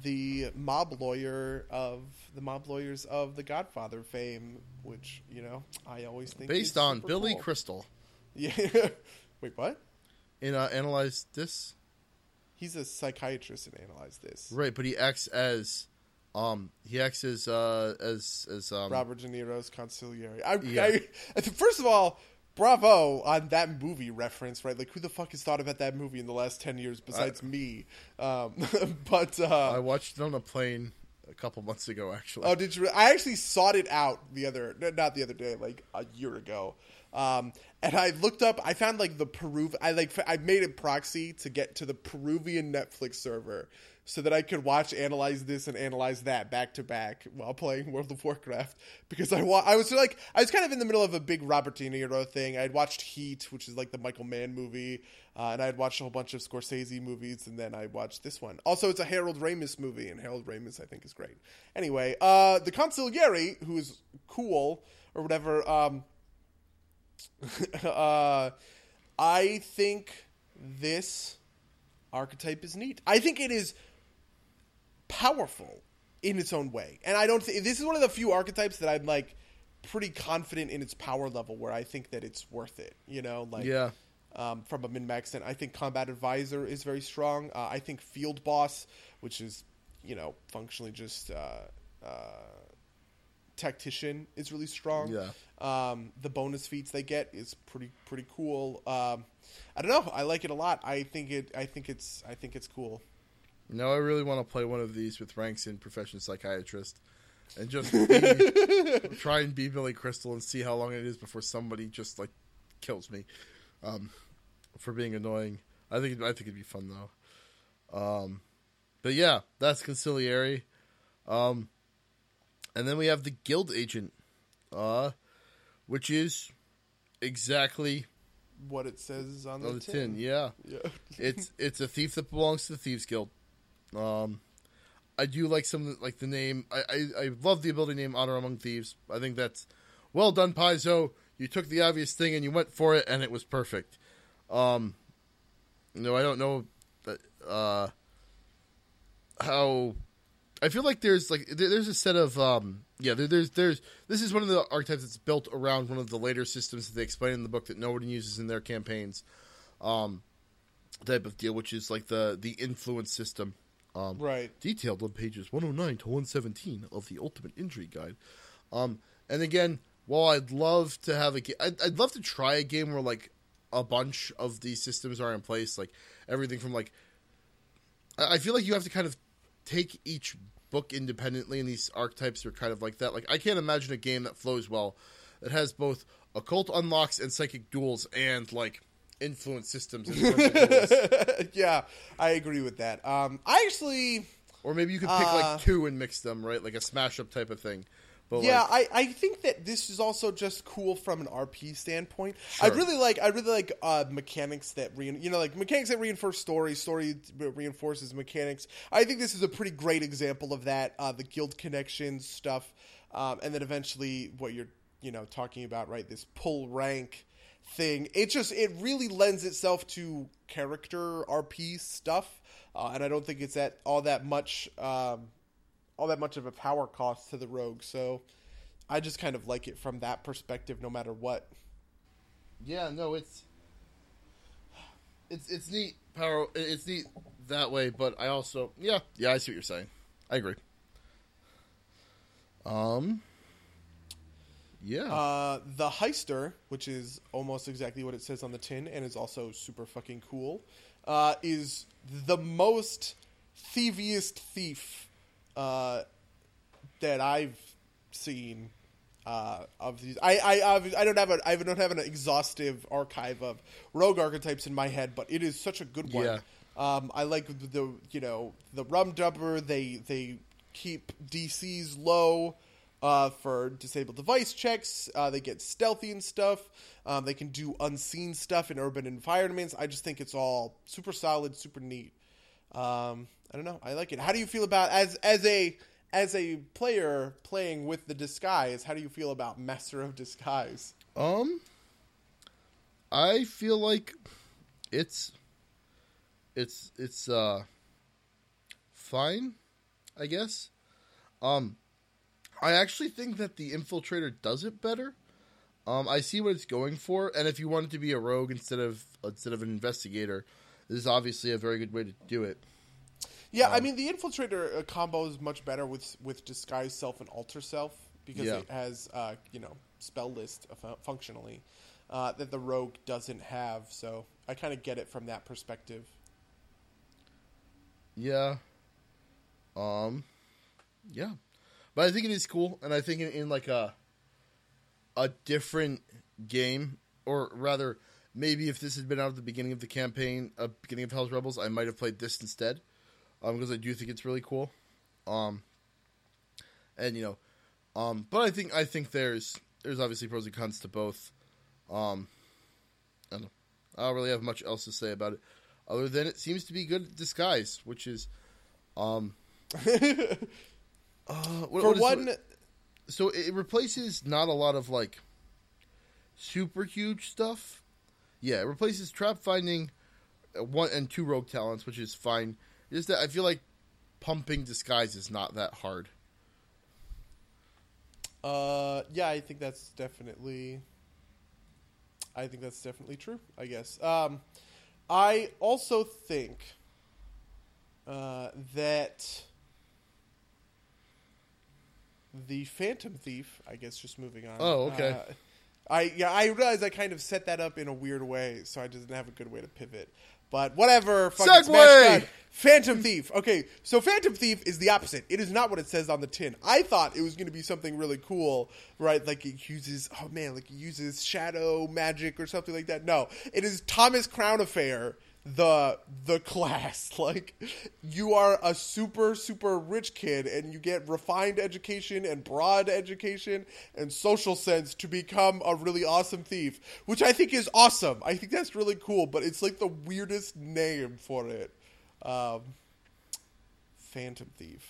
the mob lawyer of the mob lawyers of the Godfather fame, which, you know, I always think based is on Billy cool. Crystal. Yeah. Wait, what? In uh, Analyze This? He's a psychiatrist in Analyze This. Right, but he acts as um he acts as uh as as um Robert De Niro's Consigliere. I, yeah. I, first of all, bravo on that movie reference, right? Like, who the fuck has thought about that movie in the last ten years besides I, me? Um, but uh, I watched it on a plane a couple months ago, actually. Oh, did you? Re- I actually sought it out the other, not the other day, like a year ago. Um, and I looked up, I found like the Peruvian, I like, I made a proxy to get to the Peruvian Netflix server so that I could watch Analyze This and Analyze That back to back while playing World of Warcraft, because I wa- I was like, I was kind of in the middle of a big Robert De Niro thing. I'd watched Heat, which is like the Michael Mann movie, uh, and I'd watched a whole bunch of Scorsese movies, and then I watched this one. Also, it's a Harold Ramis movie, and Harold Ramis I think is great. Anyway, uh, the Consigliere, who is cool or whatever, um, uh, I think this archetype is neat. I think it is powerful in its own way, and I don't think this is one of the few archetypes that I'm like pretty confident in its power level, where I think that it's worth it. You know, like yeah. um, from a min max standpoint, I think Combat Advisor is very strong. Uh, I think Field Boss, which is you know functionally just uh, uh, Tactician, is really strong. Yeah. Um, the bonus feats they get is pretty pretty cool. Um, I don't know. I like it a lot. I think it. I think it's. I think it's cool. No, I really want to play one of these with ranks in Profession Psychiatrist, and just be, try and be Billy Crystal and see how long it is before somebody just like kills me um, for being annoying. I think. I think it'd be fun though. Um, but yeah, that's Consigliere. Um, and then we have the Guild Agent, uh, which is exactly what it says on the, on the tin. tin. Yeah, yeah. it's it's a thief that belongs to the Thieves Guild. Um, I do like some like the name. I, I, I love the ability name Honor Among Thieves. I think that's well done, Paizo. You took the obvious thing and you went for it, and it was perfect. Um, no, I don't know that, uh, how. I feel like there's like there, there's a set of um, yeah there, there's there's this is one of the archetypes that's built around one of the later systems that they explain in the book that nobody uses in their campaigns, um, type of deal, which is like the the influence system, um, right? Detailed on pages one oh nine to one seventeen of the Ultimate Intrigue guide. Um, and again, while I'd love to have a ga- I'd, I'd love to try a game where like a bunch of these systems are in place, like everything from like I, I feel like you have to kind of take each book independently, and these archetypes are kind of like that. Like, I can't imagine a game that flows well that has both occult unlocks and psychic duels and like influence systems. And yeah, I agree with that. Um, I actually, or maybe you could pick uh, like two and mix them, right? Like a smash up type of thing. But yeah, like, I, I think that this is also just cool from an R P standpoint. Sure. I really like I really like uh, mechanics that re- you know like mechanics that reinforce story. Story reinforces mechanics. I think this is a pretty great example of that. Uh, the guild connections stuff, um, and then eventually what you're you know talking about, right? This pull rank thing. It just, it really lends itself to character R P stuff, uh, and I don't think it's at all that much, um, all that much of a power cost to the rogue, so I just kind of like it from that perspective no matter what. Yeah, no, it's, it's, it's neat power, it's neat that way, but I also, yeah, yeah, I see what you're saying. I agree. Um, yeah. Uh, the Heister, which is almost exactly what it says on the tin and is also super fucking cool, uh, is the most thieviest thief, uh, that I've seen, uh, of these. I, I, I don't have a, I don't have an exhaustive archive of rogue archetypes in my head, but it is such a good one. Yeah. Um, I like the, you know, the rum dubber. They, they keep D Cs low, uh, for disabled device checks. Uh, they get stealthy and stuff. Um, they can do unseen stuff in urban environments. I just think it's all super solid, super neat. Um, I don't know. I like it. How do you feel about, as, as a, as a player playing with the disguise, how do you feel about Master of Disguise? Um, I feel like it's, It's, it's, uh, fine, I guess. Um, I actually think that the Infiltrator does it better. Um, I see what it's going for, and if you wanted to be a rogue instead of, instead of an investigator, this is obviously a very good way to do it. Yeah, um, I mean, the Infiltrator uh, combo is much better with, with Disguise Self and Alter Self, because yeah. it has, uh, you know, spell list functionally, uh, that the rogue doesn't have, so I kind of get it from that perspective. Yeah. Um, yeah. But I think it is cool, and I think in, in like a a different game, or rather, maybe if this had been out at the beginning of the campaign, uh, beginning of Hell's Rebels, I might have played this instead, um, because I do think it's really cool. Um, and, you know, um, but I think I think there's there's obviously pros and cons to both. Um, I don't know. I don't really have much else to say about it. Other than it seems to be good at disguise, which is, um, uh, what, for what is, one, what, so it replaces not a lot of like super huge stuff. Yeah, it replaces trap finding, one and two rogue talents, which is fine. Just that I feel like pumping disguise is not that hard. Uh, yeah, I think that's definitely, I think that's definitely true. I guess. Um. I also think uh, that the Phantom Thief, I guess just moving on. Oh, okay. Uh, I yeah, I realized I kind of set that up in a weird way, so I didn't have a good way to pivot. But whatever. Fucking Segway! Smash Phantom Thief. Okay, so Phantom Thief is the opposite. It is not what it says on the tin. I thought it was going to be something really cool, right? Like it uses, oh man, like it uses shadow magic or something like that. No, it is Thomas Crown Affair, the the class. Like you are a super, super rich kid and you get refined education and broad education and social sense to become a really awesome thief, which I think is awesome. I think that's really cool, but it's like the weirdest name for it. Um, Phantom Thief.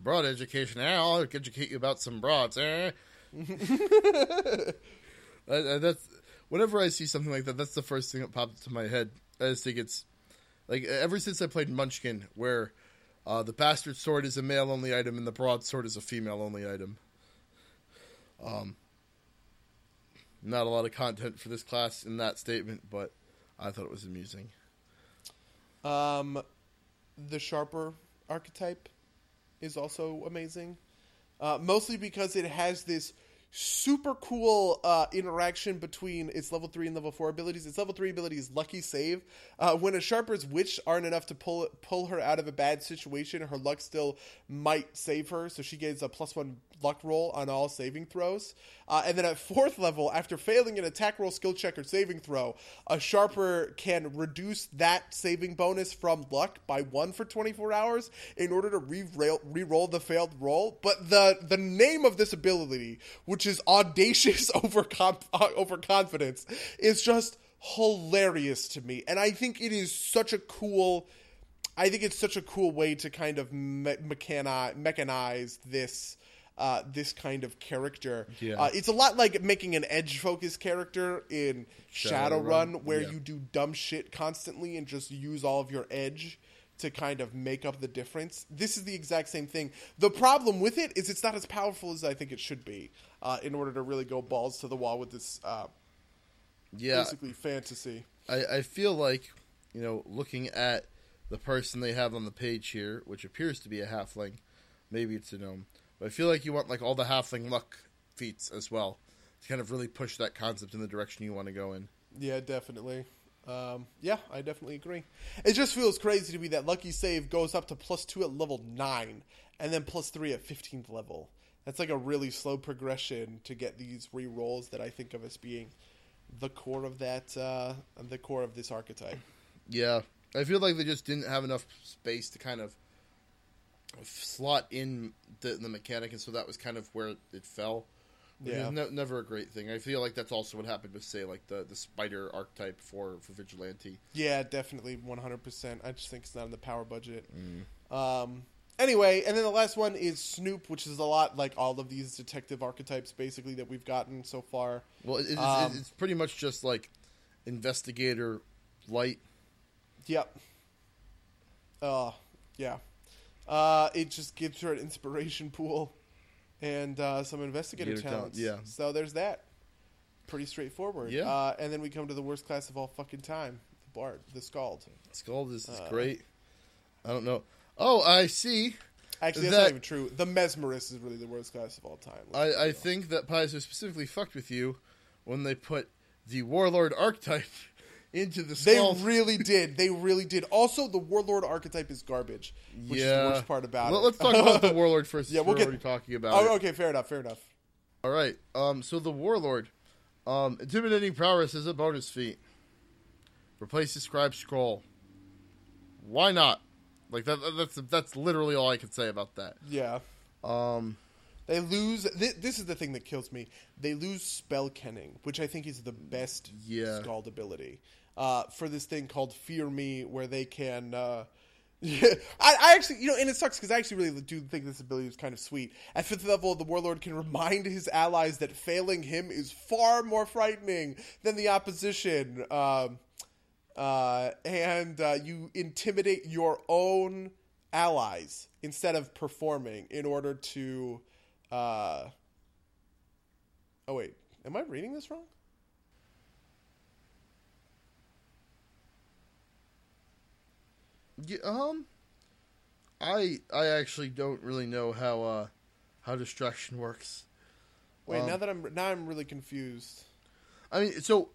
Broad education. I'll educate you about some broads. Eh? I, I, that's whenever I see something like that, that's the first thing that pops into my head. I just think it's, like, ever since I played Munchkin, where uh, the bastard sword is a male-only item and the broadsword is a female-only item. Um, not a lot of content for this class in that statement, but I thought it was amusing. Um, the Sharper archetype is also amazing, uh, mostly because it has this super cool uh, interaction between its level three and level four abilities. Its level three ability is Lucky Save. Uh, when a Sharper's witch aren't enough to pull pull her out of a bad situation, her luck still might save her, so she gets a plus one luck roll on all saving throws. Uh, and then at fourth level, after failing an attack roll, skill check, or saving throw, a Sharper can reduce that saving bonus from luck by one for twenty-four hours in order to re-roll, re-roll the failed roll. But the, the name of this ability, which is audacious over comp- uh, overconfidence, is just hilarious to me, and I think it is such a cool. I think it's such a cool way to kind of me- mechanize, mechanize this uh, this kind of character. Yeah. Uh, it's a lot like making an edge-focused character in Shadowrun, Shadowrun where yeah. you do dumb shit constantly and just use all of your edge to kind of make up the difference. This is the exact same thing. The problem with it is it's not as powerful as I think it should be uh, in order to really go balls to the wall with this uh, yeah. basically fantasy. I, I feel like, you know, looking at the person they have on the page here, which appears to be a halfling, maybe it's a gnome, but I feel like you want like all the halfling luck feats as well to kind of really push that concept in the direction you want to go in. Yeah, definitely. Um, yeah, I definitely agree. It just feels crazy to me that Lucky Save goes up to plus two at level nine and then plus three at fifteenth level. That's like a really slow progression to get these re-rolls that I think of as being the core of that, uh, the core of this archetype. Yeah. I feel like they just didn't have enough space to kind of slot in the, the mechanic, and so that was kind of where it fell. Which yeah. is no, never a great thing. I feel like that's also what happened with, say, like the, the spider archetype for, for Vigilante. Yeah, definitely, one hundred percent. I just think it's not in the power budget. Mm. Um, anyway, and then the last one is Snoop, which is a lot like all of these detective archetypes, basically, that we've gotten so far. Well, it, it's, um, it's pretty much just, like, Investigator light. Yep. Uh, yeah. Uh, it just gives her an inspiration pool. And uh, some investigator Gator talents. Talent, yeah. So there's that. Pretty straightforward. Yeah. Uh, and then we come to the worst class of all fucking time, the Bard, the Skald. Skald is uh, great. I don't know. Oh, I see. Actually, that's that, not even true. The Mesmerist is really the worst class of all time. Let's I, I think that Paizo specifically fucked with you when they put the Warlord archetype into the Skald. They really did. They really did. Also, the Warlord archetype is garbage, which yeah. is the worst part about Let, it. Let's talk about the Warlord first. Yeah, we'll we're get... already talking about oh, it. Okay, fair enough, fair enough. All right, um, so the Warlord. Um, Intimidating Prowess is a bonus feat. Replace the Scribe Scroll. Why not? Like, that, that's that's literally all I can say about that. Yeah. Um... They lose... Th- this is the thing that kills me. They lose spell kenning, which I think is the best yeah. Skald ability uh, for this thing called Fear Me, where they can... Uh, I, I actually... You know, and it sucks, because I actually really do think this ability is kind of sweet. At fifth level, the Warlord can remind his allies that failing him is far more frightening than the opposition. Um, uh, and uh, you intimidate your own allies instead of performing in order to... Uh, oh, wait. Am I reading this wrong? Yeah, um, I I actually don't really know how uh, how distraction works. Wait, um, now that I'm now I'm really confused. I mean, so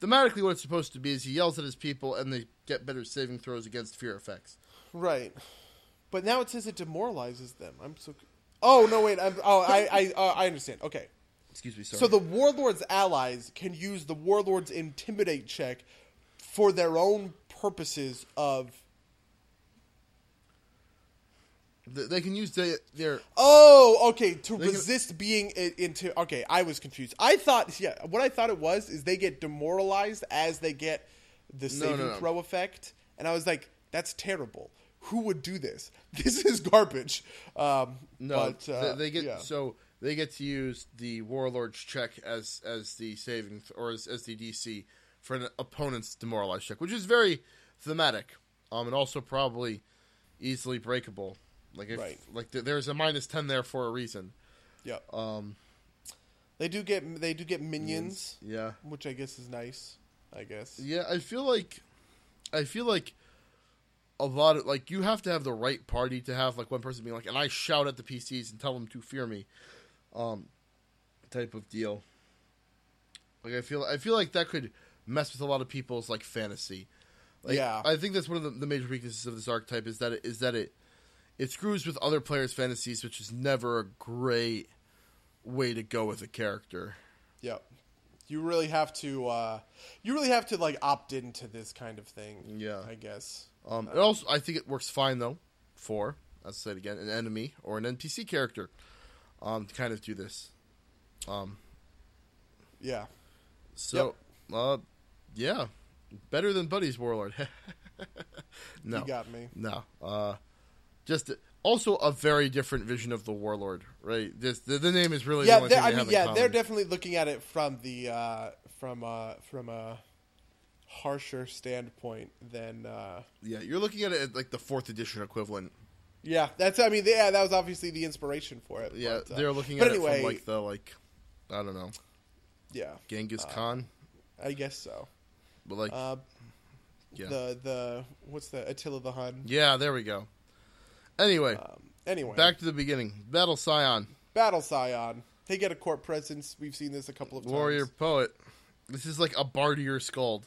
thematically, what it's supposed to be is he yells at his people, and they get better saving throws against fear effects. Right, but now it says it demoralizes them. I'm so. Oh, no, wait. I'm, oh, I I, uh, I understand. Okay. Excuse me, sorry. So the Warlord's allies can use the Warlord's Intimidate check for their own purposes of... The, they can use the, their... Oh, okay. To resist can... being into... Okay, I was confused. I thought... Yeah, what I thought it was is they get demoralized as they get the saving no, no, no. throw effect. And I was like, that's terrible. Who would do this? This is garbage. Um, no, but, uh, they, they get yeah. so they get to use the Warlord's check as as the saving th- or as, as the D C for an opponent's demoralized check, which is very thematic, um, and also probably easily breakable. Like if right. like th- there's a minus ten there for a reason. Yeah. Um, they do get they do get minions. Yeah, which I guess is nice. I guess. Yeah, I feel like, I feel like. A lot of, like, you have to have the right party to have, like, one person being like, and I shout at the P Cs and tell them to fear me, um, type of deal. Like, I feel, I feel like that could mess with a lot of people's, like, fantasy. Like, yeah. I think that's one of the, the major weaknesses of this archetype is that it, is that it, it screws with other players' fantasies, which is never a great way to go with a character. Yep. You really have to, uh, you really have to, like, opt into this kind of thing. Yeah. I guess. Um, it also, I think it works fine, though, for, as I said again, an enemy or an N P C character um, to kind of do this. Um, yeah. So, yep. uh, yeah. Better than Buddy's Warlord. No. You got me. No. Uh, just also a very different vision of the Warlord, right? This, the, the name is really yeah, the only thing I they mean, have in yeah, common. They're definitely looking at it from the uh, from uh, from a harsher standpoint than uh, yeah. You're looking at it like the fourth edition equivalent. Yeah, that's I mean, yeah, that was obviously the inspiration for it. Yeah, but, uh, they're looking at anyway, it from like the like I don't know. Yeah, Genghis uh, Khan. I guess so. But like, uh, yeah. the the what's the Attila the Hun? Yeah, there we go. Anyway, um, anyway, back to the beginning. Battle Scion. Battle Scion. They get a court presence. We've seen this a couple of times. Warrior poet. This is like a Bardier Skald.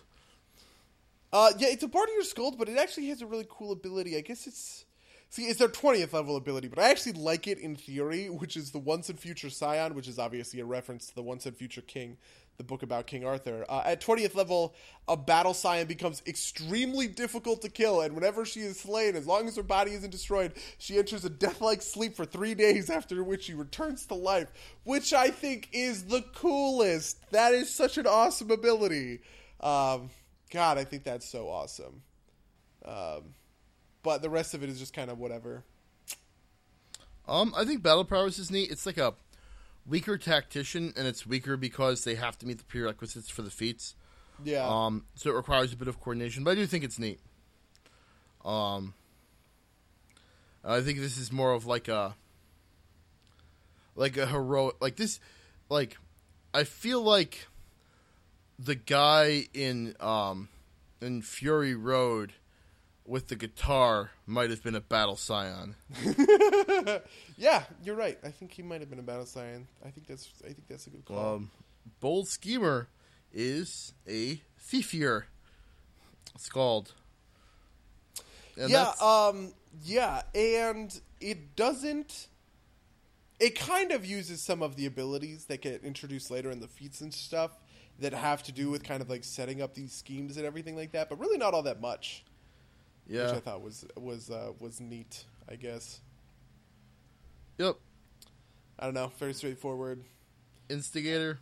Uh, yeah, it's a Bardier Skald, but it actually has a really cool ability. I guess it's. See, it's their twentieth level ability, but I actually like it in theory, which is the Once and Future Scion, which is obviously a reference to the Once and Future King, the book about King Arthur. Uh, at twentieth level, a battle scion becomes extremely difficult to kill, and whenever she is slain, as long as her body isn't destroyed, she enters a death-like sleep for three days, after which she returns to life, which I think is the coolest. That is such an awesome ability. Um, God, I think that's so awesome. Um... But the rest of it is just kind of whatever. Um, I think battle prowess is neat. It's like a weaker tactician, and it's weaker because they have to meet the prerequisites for the feats. Yeah. Um, so it requires a bit of coordination, but I do think it's neat. Um, I think this is more of like a, like a heroic, like this, like I feel like the guy in um in Fury Road. With the guitar, might have been a battle scion. Yeah, you're right. I think he might have been a battle scion. I think that's I think that's a good call. Um, Bold Schemer is a thiefier Skald. And yeah, that's... um, yeah, and it doesn't. It kind of uses some of the abilities that get introduced later in the feats and stuff that have to do with kind of like setting up these schemes and everything like that, but really not all that much. Yeah. Which I thought was was uh, was neat, I guess. Yep. I don't know. Very straightforward. Investigator.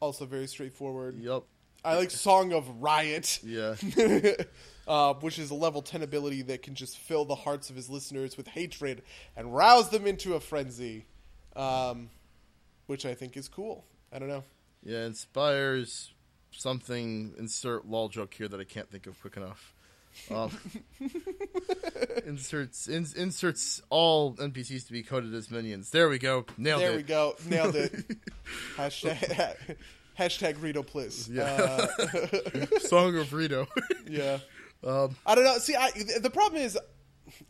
Also very straightforward. Yep. I like Song of Riot. Yeah. uh, which is a level ten ability that can just fill the hearts of his listeners with hatred and rouse them into a frenzy, um, which I think is cool. I don't know. Yeah, inspires something. Insert lol joke here that I can't think of quick enough. Um, inserts in, inserts all N P Cs to be coded as minions. There we go. Nailed there it. There we go. Nailed it. hashtag hashtag Rito Pliss. Yeah. Uh, Song of Rito. Yeah. Um, I don't know. See, I, the problem is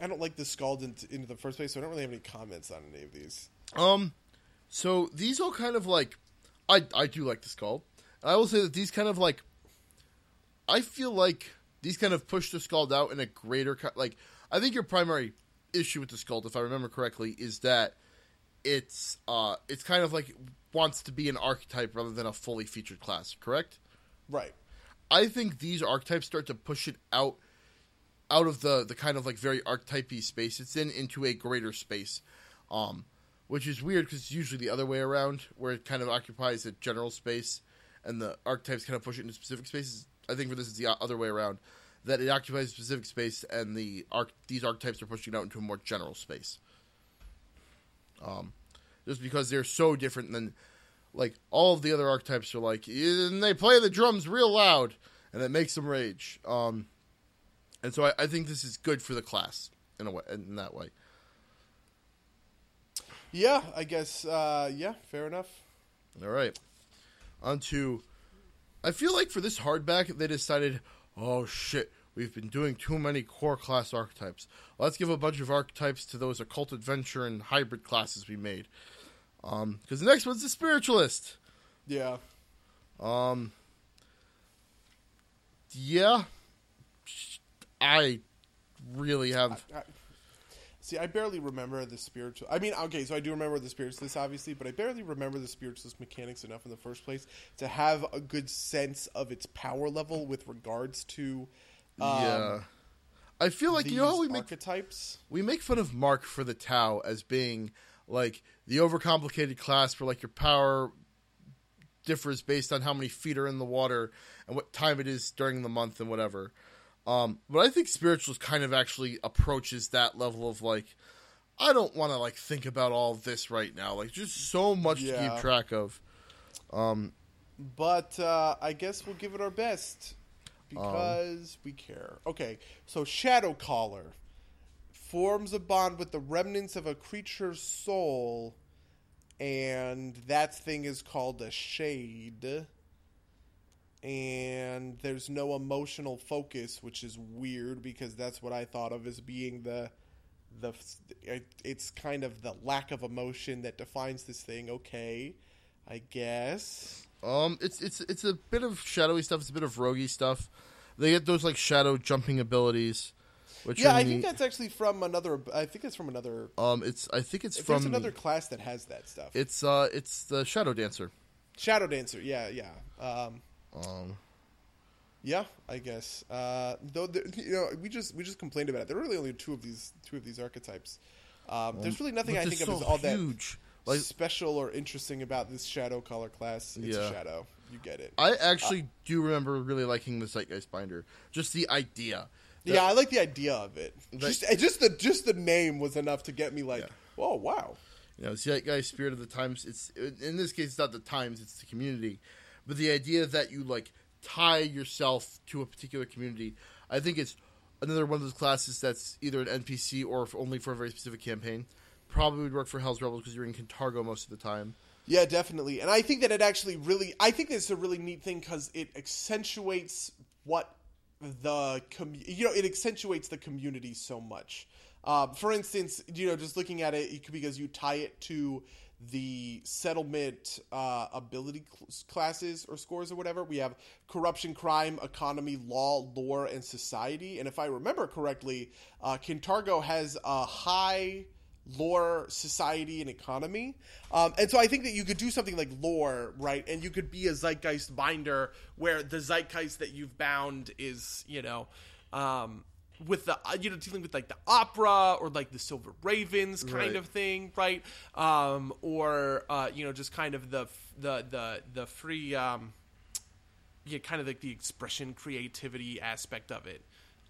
I don't like the Skald into, into the first place, so I don't really have any comments on any of these. Um. So these all kind of like I I do like the Skald. I will say that these kind of like I feel like. These kind of push the Skald out in a greater... Like, I think your primary issue with the Skald, if I remember correctly, is that it's uh, it's kind of like wants to be an archetype rather than a fully featured class, correct? Right. I think these archetypes start to push it out out of the, the kind of like very archetype-y space it's in into a greater space, um, which is weird because it's usually the other way around where it kind of occupies a general space and the archetypes kind of push it into specific spaces. I think for this it's the other way around, that it occupies a specific space and the arc, these archetypes are pushing it out into a more general space. Um, just because they're so different than, like, all of the other archetypes are like, and they play the drums real loud, and it makes them rage. Um, and so I, I think this is good for the class in a way, in that way. Yeah, I guess. Uh, yeah, fair enough. All right, on to. I feel like for this hardback, they decided, oh, shit, we've been doing too many core class archetypes. Let's give a bunch of archetypes to those occult adventure and hybrid classes we made. Um, because the next one's the Spiritualist. Yeah. Um. Yeah. I really have... I, I, see, I barely remember the Spiritual... I mean, okay, so I do remember the Spiritualist, obviously, but I barely remember the Spiritualist mechanics enough in the first place to have a good sense of its power level with regards to... Um, yeah. I feel like, you know how we make... archetypes? We make fun of Mark for the Tau as being, like, the overcomplicated class where, like, your power differs based on how many feet are in the water and what time it is during the month and whatever. Um, but I think Spiritualist kind of actually approaches that level of, like, I don't want to like think about all this right now. Like, just so much yeah. to keep track of. Um, but uh, I guess we'll give it our best because um, we care. Okay, so Shadowcaller forms a bond with the remnants of a creature's soul, and that thing is called a shade. And there's no emotional focus, which is weird because that's what I thought of as being the. The, it, it's kind of the lack of emotion that defines this thing. Okay, I guess. Um, it's it's it's a bit of shadowy stuff. It's a bit of roguey stuff. They get those like shadow jumping abilities. Which yeah, I the, think that's actually from another. I think it's from another. Um, it's I think it's from another the, class that has that stuff. It's uh, it's the Shadow Dancer. Shadow Dancer, yeah, yeah. Um, um, yeah, I guess. Uh, though the, you know, we just we just complained about it. There are really only two of these two of these archetypes. Um, um, there's really nothing I think so of as all huge. that like, special or interesting about this Shadowcaller class. It's yeah. a shadow. You get it. I actually uh, do remember really liking the Zeitgeist Binder. Just the idea. That, yeah, I like the idea of it. That, just just the just the name was enough to get me like, yeah. whoa, wow. You know, Zeitgeist Spirit of the Times. It's in this case, it's not the times, it's the community. But the idea that you like. Tie yourself to a particular community. I think it's another one of those classes that's either an N P C or for only for a very specific campaign. Probably would work for Hell's Rebels because you're in Cantargo most of the time. Yeah, definitely. And I think that it actually really... I think it's a really neat thing because it accentuates what the... Com- you know, it accentuates the community so much. Uh, for instance, you know, just looking at it, it could, because you tie it to... the settlement uh, ability cl- classes or scores or whatever. We have corruption, crime, economy, law, lore, and society. And if I remember correctly, uh, Cantargo has a high lore, society, and economy. Um, and so I think that you could do something like lore, right? And you could be a Zeitgeist Binder where the zeitgeist that you've bound is, you know... Um, with the, you know, dealing with like the opera or like the Silver Ravens kind right. of thing, right? Um, or, uh, you know, just kind of the, the, the, the free, um, yeah, kind of like the expression creativity aspect of it,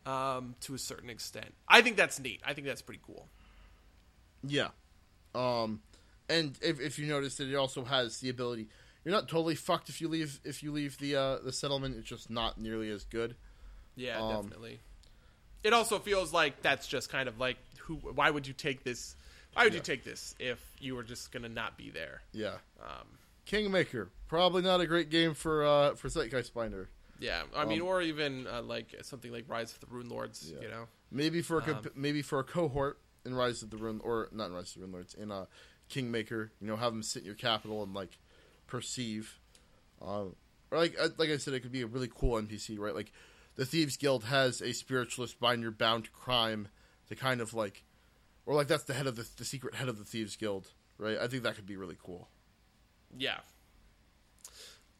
um, to a certain extent. I think that's neat. I think that's pretty cool. Yeah. Um, and if, if you notice that it also has the ability, you're not totally fucked if you leave, if you leave the, uh, the settlement, it's just not nearly as good. Yeah, um, definitely. It also feels like that's just kind of like who. Why would you take this? Why would yeah. you take this if you were just gonna not be there? Yeah. Um, Kingmaker, probably not a great game for uh, for Zeitgeist Binder. Yeah, I um, mean, or even uh, like something like Rise of the Runelords. Yeah. You know, maybe for a comp- um, maybe for a cohort in Rise of the Rune or not in Rise of the Runelords in uh, Kingmaker. You know, have them sit in your capital and like perceive. Um, or like like I said, it could be a really cool N P C, right? Like. The Thieves Guild has a spiritualist binder bound to crime to kind of like, or like that's the head of the, the secret head of the Thieves Guild, right? I think that could be really cool. Yeah.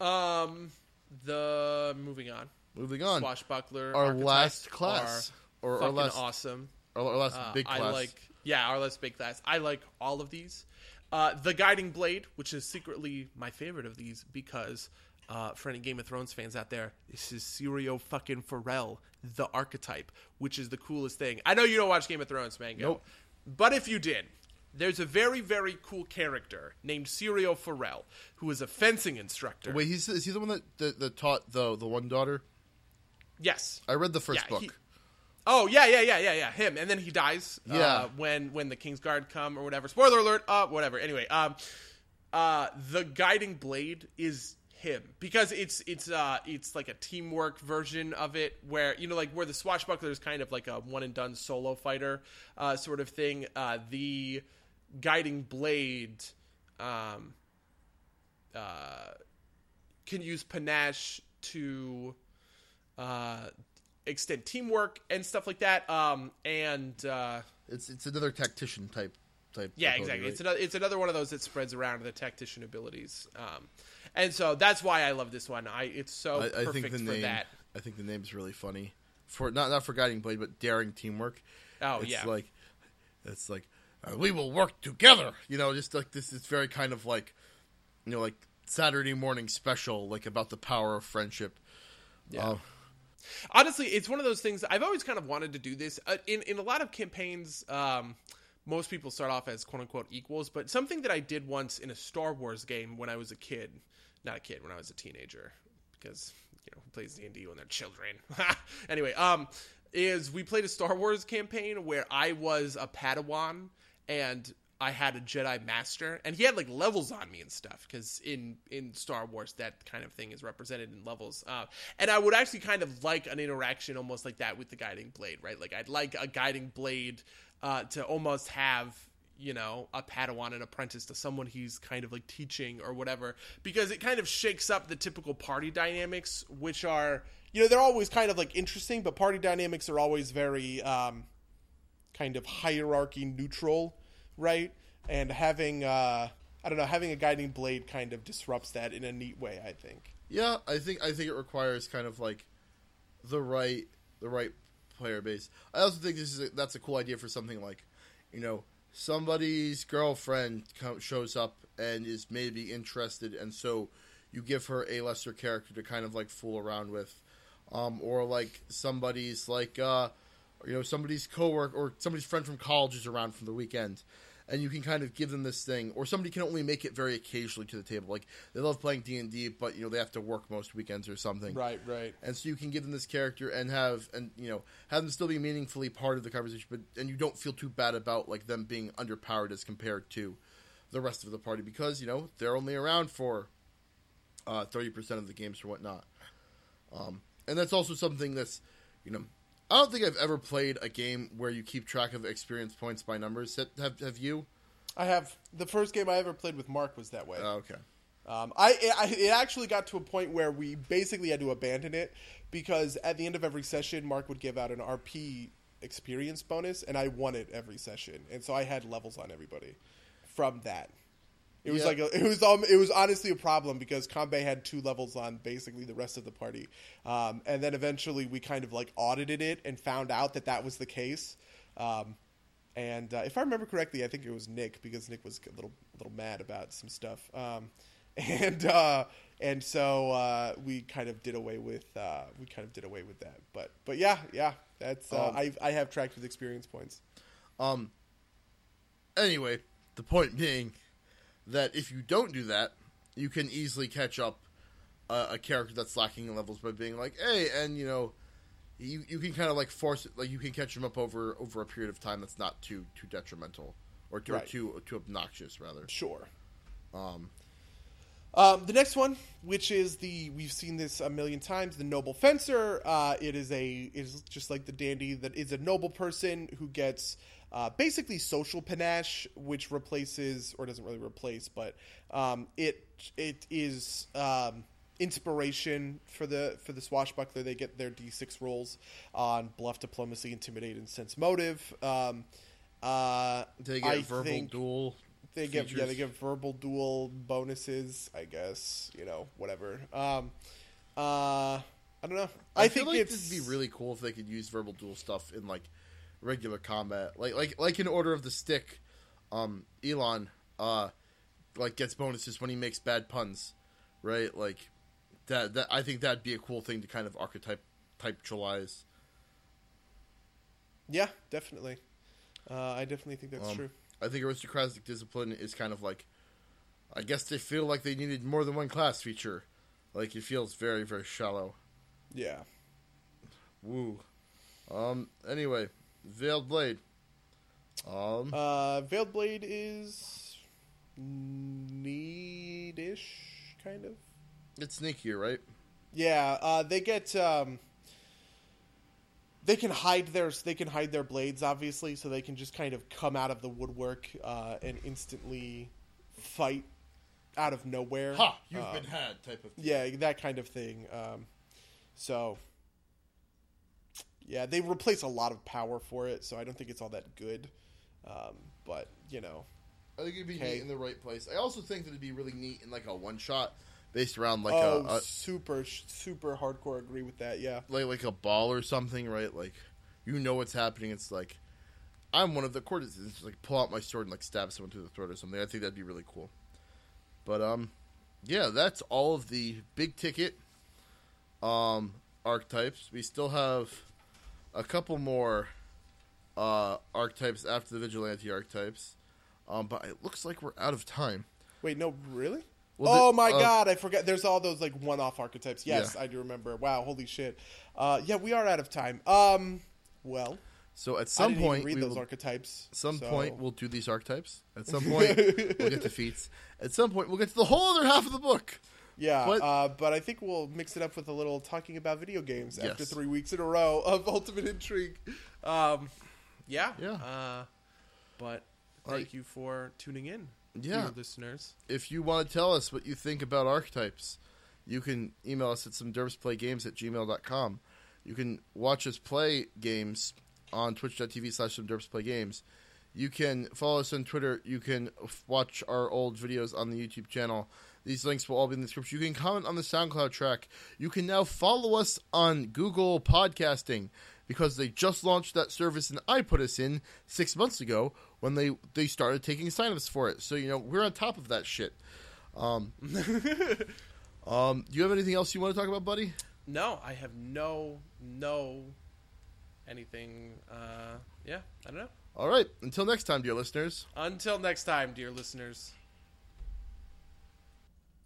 Um, the moving on, moving on. Swashbuckler, our last class, or our last awesome, our, our last uh, big class. I like, yeah, our last big class. I like all of these. Uh, the Guiding Blade, which is secretly my favorite of these because. Uh, for any Game of Thrones fans out there, this is Sirio fucking Pharrell, the archetype, which is the coolest thing. I know you don't watch Game of Thrones, Mango. Nope. But if you did, there's a very, very cool character named Sirio Pharrell, who is a fencing instructor. Wait, he's, is he the one that, that, that taught the, the one daughter? Yes. I read the first yeah, book. He, oh, yeah, yeah, yeah, yeah, yeah, him. And then he dies yeah. uh, when, when the Kingsguard come or whatever. Spoiler alert, uh, whatever. Anyway, um, uh, the Guiding Blade is... him because it's it's uh it's like a teamwork version of it where you know like where the Swashbuckler is kind of like a one and done solo fighter uh sort of thing. Uh the Guiding Blade um uh can use panache to uh extend teamwork and stuff like that. Um and uh it's it's another tactician type type yeah ability, exactly right? it's another it's another one of those that spreads around the tactician abilities. um And so that's why I love this one. I it's so I, I perfect think the for name, that. I think the name's really funny for not not for Guiding Blade, but Daring Teamwork. Oh it's yeah, like it's like uh, we will work together. You know, just like this is very kind of like you know like Saturday morning special, like about the power of friendship. Yeah. Uh, Honestly, it's one of those things. I've always kind of wanted to do this uh, in in a lot of campaigns. Um, most people start off as quote-unquote equals, but something that I did once in a Star Wars game when I was a kid, not a kid, when I was a teenager, because, you know, who plays D and D when they're children? Anyway, um, is we played a Star Wars campaign where I was a Padawan, and I had a Jedi Master, and he had, like, levels on me and stuff, because in, in Star Wars, that kind of thing is represented in levels. Uh, and I would actually kind of like an interaction almost like that with the Guiding Blade, right? Like, I'd like a Guiding Blade Uh, to almost have, you know, a Padawan, an apprentice to someone he's kind of like teaching or whatever, because it kind of shakes up the typical party dynamics, which are, you know, they're always kind of like interesting, but party dynamics are always very um, kind of hierarchy neutral, right? And having, uh, I don't know, having a Guiding Blade kind of disrupts that in a neat way, I think. Yeah, I think I think it requires kind of like the right the right. player base. I also think this is a, that's a cool idea for something like, you know, somebody's girlfriend co- shows up and is maybe interested, and so you give her a lesser character to kind of like fool around with, um, or like somebody's like, uh, you know, somebody's coworker or somebody's friend from college is around from the weekend, and you can kind of give them this thing, or somebody can only make it very occasionally to the table. Like, they love playing D and D, but, you know, they have to work most weekends or something. Right, right. And so you can give them this character and have, and you know, have them still be meaningfully part of the conversation, but and you don't feel too bad about, like, them being underpowered as compared to the rest of the party, because, you know, they're only around for uh, thirty percent of the games or whatnot. Um, and that's also something that's, you know, I don't think I've ever played a game where you keep track of experience points by numbers. Have, have you? I have. The first game I ever played with Mark was that way. Oh, okay. Um, I, I it actually got to a point where we basically had to abandon it, because at the end of every session, Mark would give out an R P experience bonus, and I won it every session, and so I had levels on everybody from that. It was yeah. like a, it was um, it was honestly a problem, because Kambe had two levels on basically the rest of the party, um, and then eventually we kind of like audited it and found out that that was the case. Um, and uh, if I remember correctly, I think it was Nick, because Nick was a little little mad about some stuff, um, and uh, and so uh, we kind of did away with uh, we kind of did away with that. But but yeah yeah that's uh, um, I I have tracked with experience points. Um. Anyway, the point being that if you don't do that, you can easily catch up uh, a character that's lacking in levels by being like, hey, and, you know, you, you can kind of, like, force it. Like, you can catch them up over over a period of time that's not too too detrimental or too right. too, too obnoxious, rather. Sure. Um, um, the next one, which is the, we've seen this a million times, the Noble Fencer. Uh, it is a, it is just like the dandy that is a noble person who gets... Uh, basically social panache, which replaces, or doesn't really replace, but um, it it is um, inspiration for the for the swashbuckler. They get their D six rolls on bluff, diplomacy, intimidate, and sense motive. Um, uh, they get I verbal duel. They features. get yeah, they get verbal duel bonuses, I guess, you know, whatever. Um, uh, I don't know. I, I think like it'd be really cool if they could use verbal duel stuff in like regular combat, like like like in Order of the Stick, um, Elon, uh, like gets bonuses when he makes bad puns, right? Like that. That I think that'd be a cool thing to kind of archetype typealize. Yeah, definitely. Uh, I definitely think that's um, true. I think aristocratic discipline is kind of like, I guess they feel like they needed more than one class feature. Like it feels very very shallow. Yeah. Woo. Um. Anyway. Veiled Blade. Um, uh, Veiled Blade is neat-ish, kind of. It's sneakier, right? Yeah, uh, they get um, they can hide their they can hide their blades, obviously, so they can just kind of come out of the woodwork uh, and instantly fight out of nowhere. Ha! You've um, been had, type of thing. Yeah, that kind of thing. Um, so. Yeah, they replace a lot of power for it, so I don't think it's all that good. Um, but, you know. I think it'd be hey. neat in the right place. I also think that it'd be really neat in, like, a one-shot based around, like, oh, a... Oh, super, super hardcore agree with that, yeah. Like, like a ball or something, right? Like, you know what's happening. It's like, I'm one of the courtesans. Like, pull out my sword and, like, stab someone through the throat or something. I think that'd be really cool. But, um, yeah, that's all of the big-ticket um, archetypes. We still have... a couple more uh, archetypes after the vigilante archetypes. Um, but it looks like we're out of time. Wait, no, really? Well, oh, the, my uh, God, I forgot. There's all those, like, one-off archetypes. Yes, yeah. I do remember. Wow, holy shit. Uh, yeah, we are out of time. Um, well, so at some I didn't point, even read we those will, archetypes. At some so. point, we'll do these archetypes. At some point, we'll get to feats. At some point, we'll get to the whole other half of the book. Yeah, but, uh, but I think we'll mix it up with a little talking about video games yes. after three weeks in a row of Ultimate Intrigue. Um, yeah. Yeah. Uh, but thank right. you for tuning in. Yeah, listeners. If you want to tell us what you think about archetypes, you can email us at some derps play games at gmail dot com. You can watch us play games on twitch dot t v slash some derps play games. You can follow us on Twitter. You can f- watch our old videos on the YouTube channel. These links will all be in the description. You can comment on the SoundCloud track. You can now follow us on Google Podcasting, because they just launched that service and I put us in six months ago when they, they started taking signups for it. So, you know, we're on top of that shit. Um, um, do you have anything else you want to talk about, buddy? No, I have no, no, anything. Uh, yeah, I don't know. All right. Until next time, dear listeners. Until next time, dear listeners.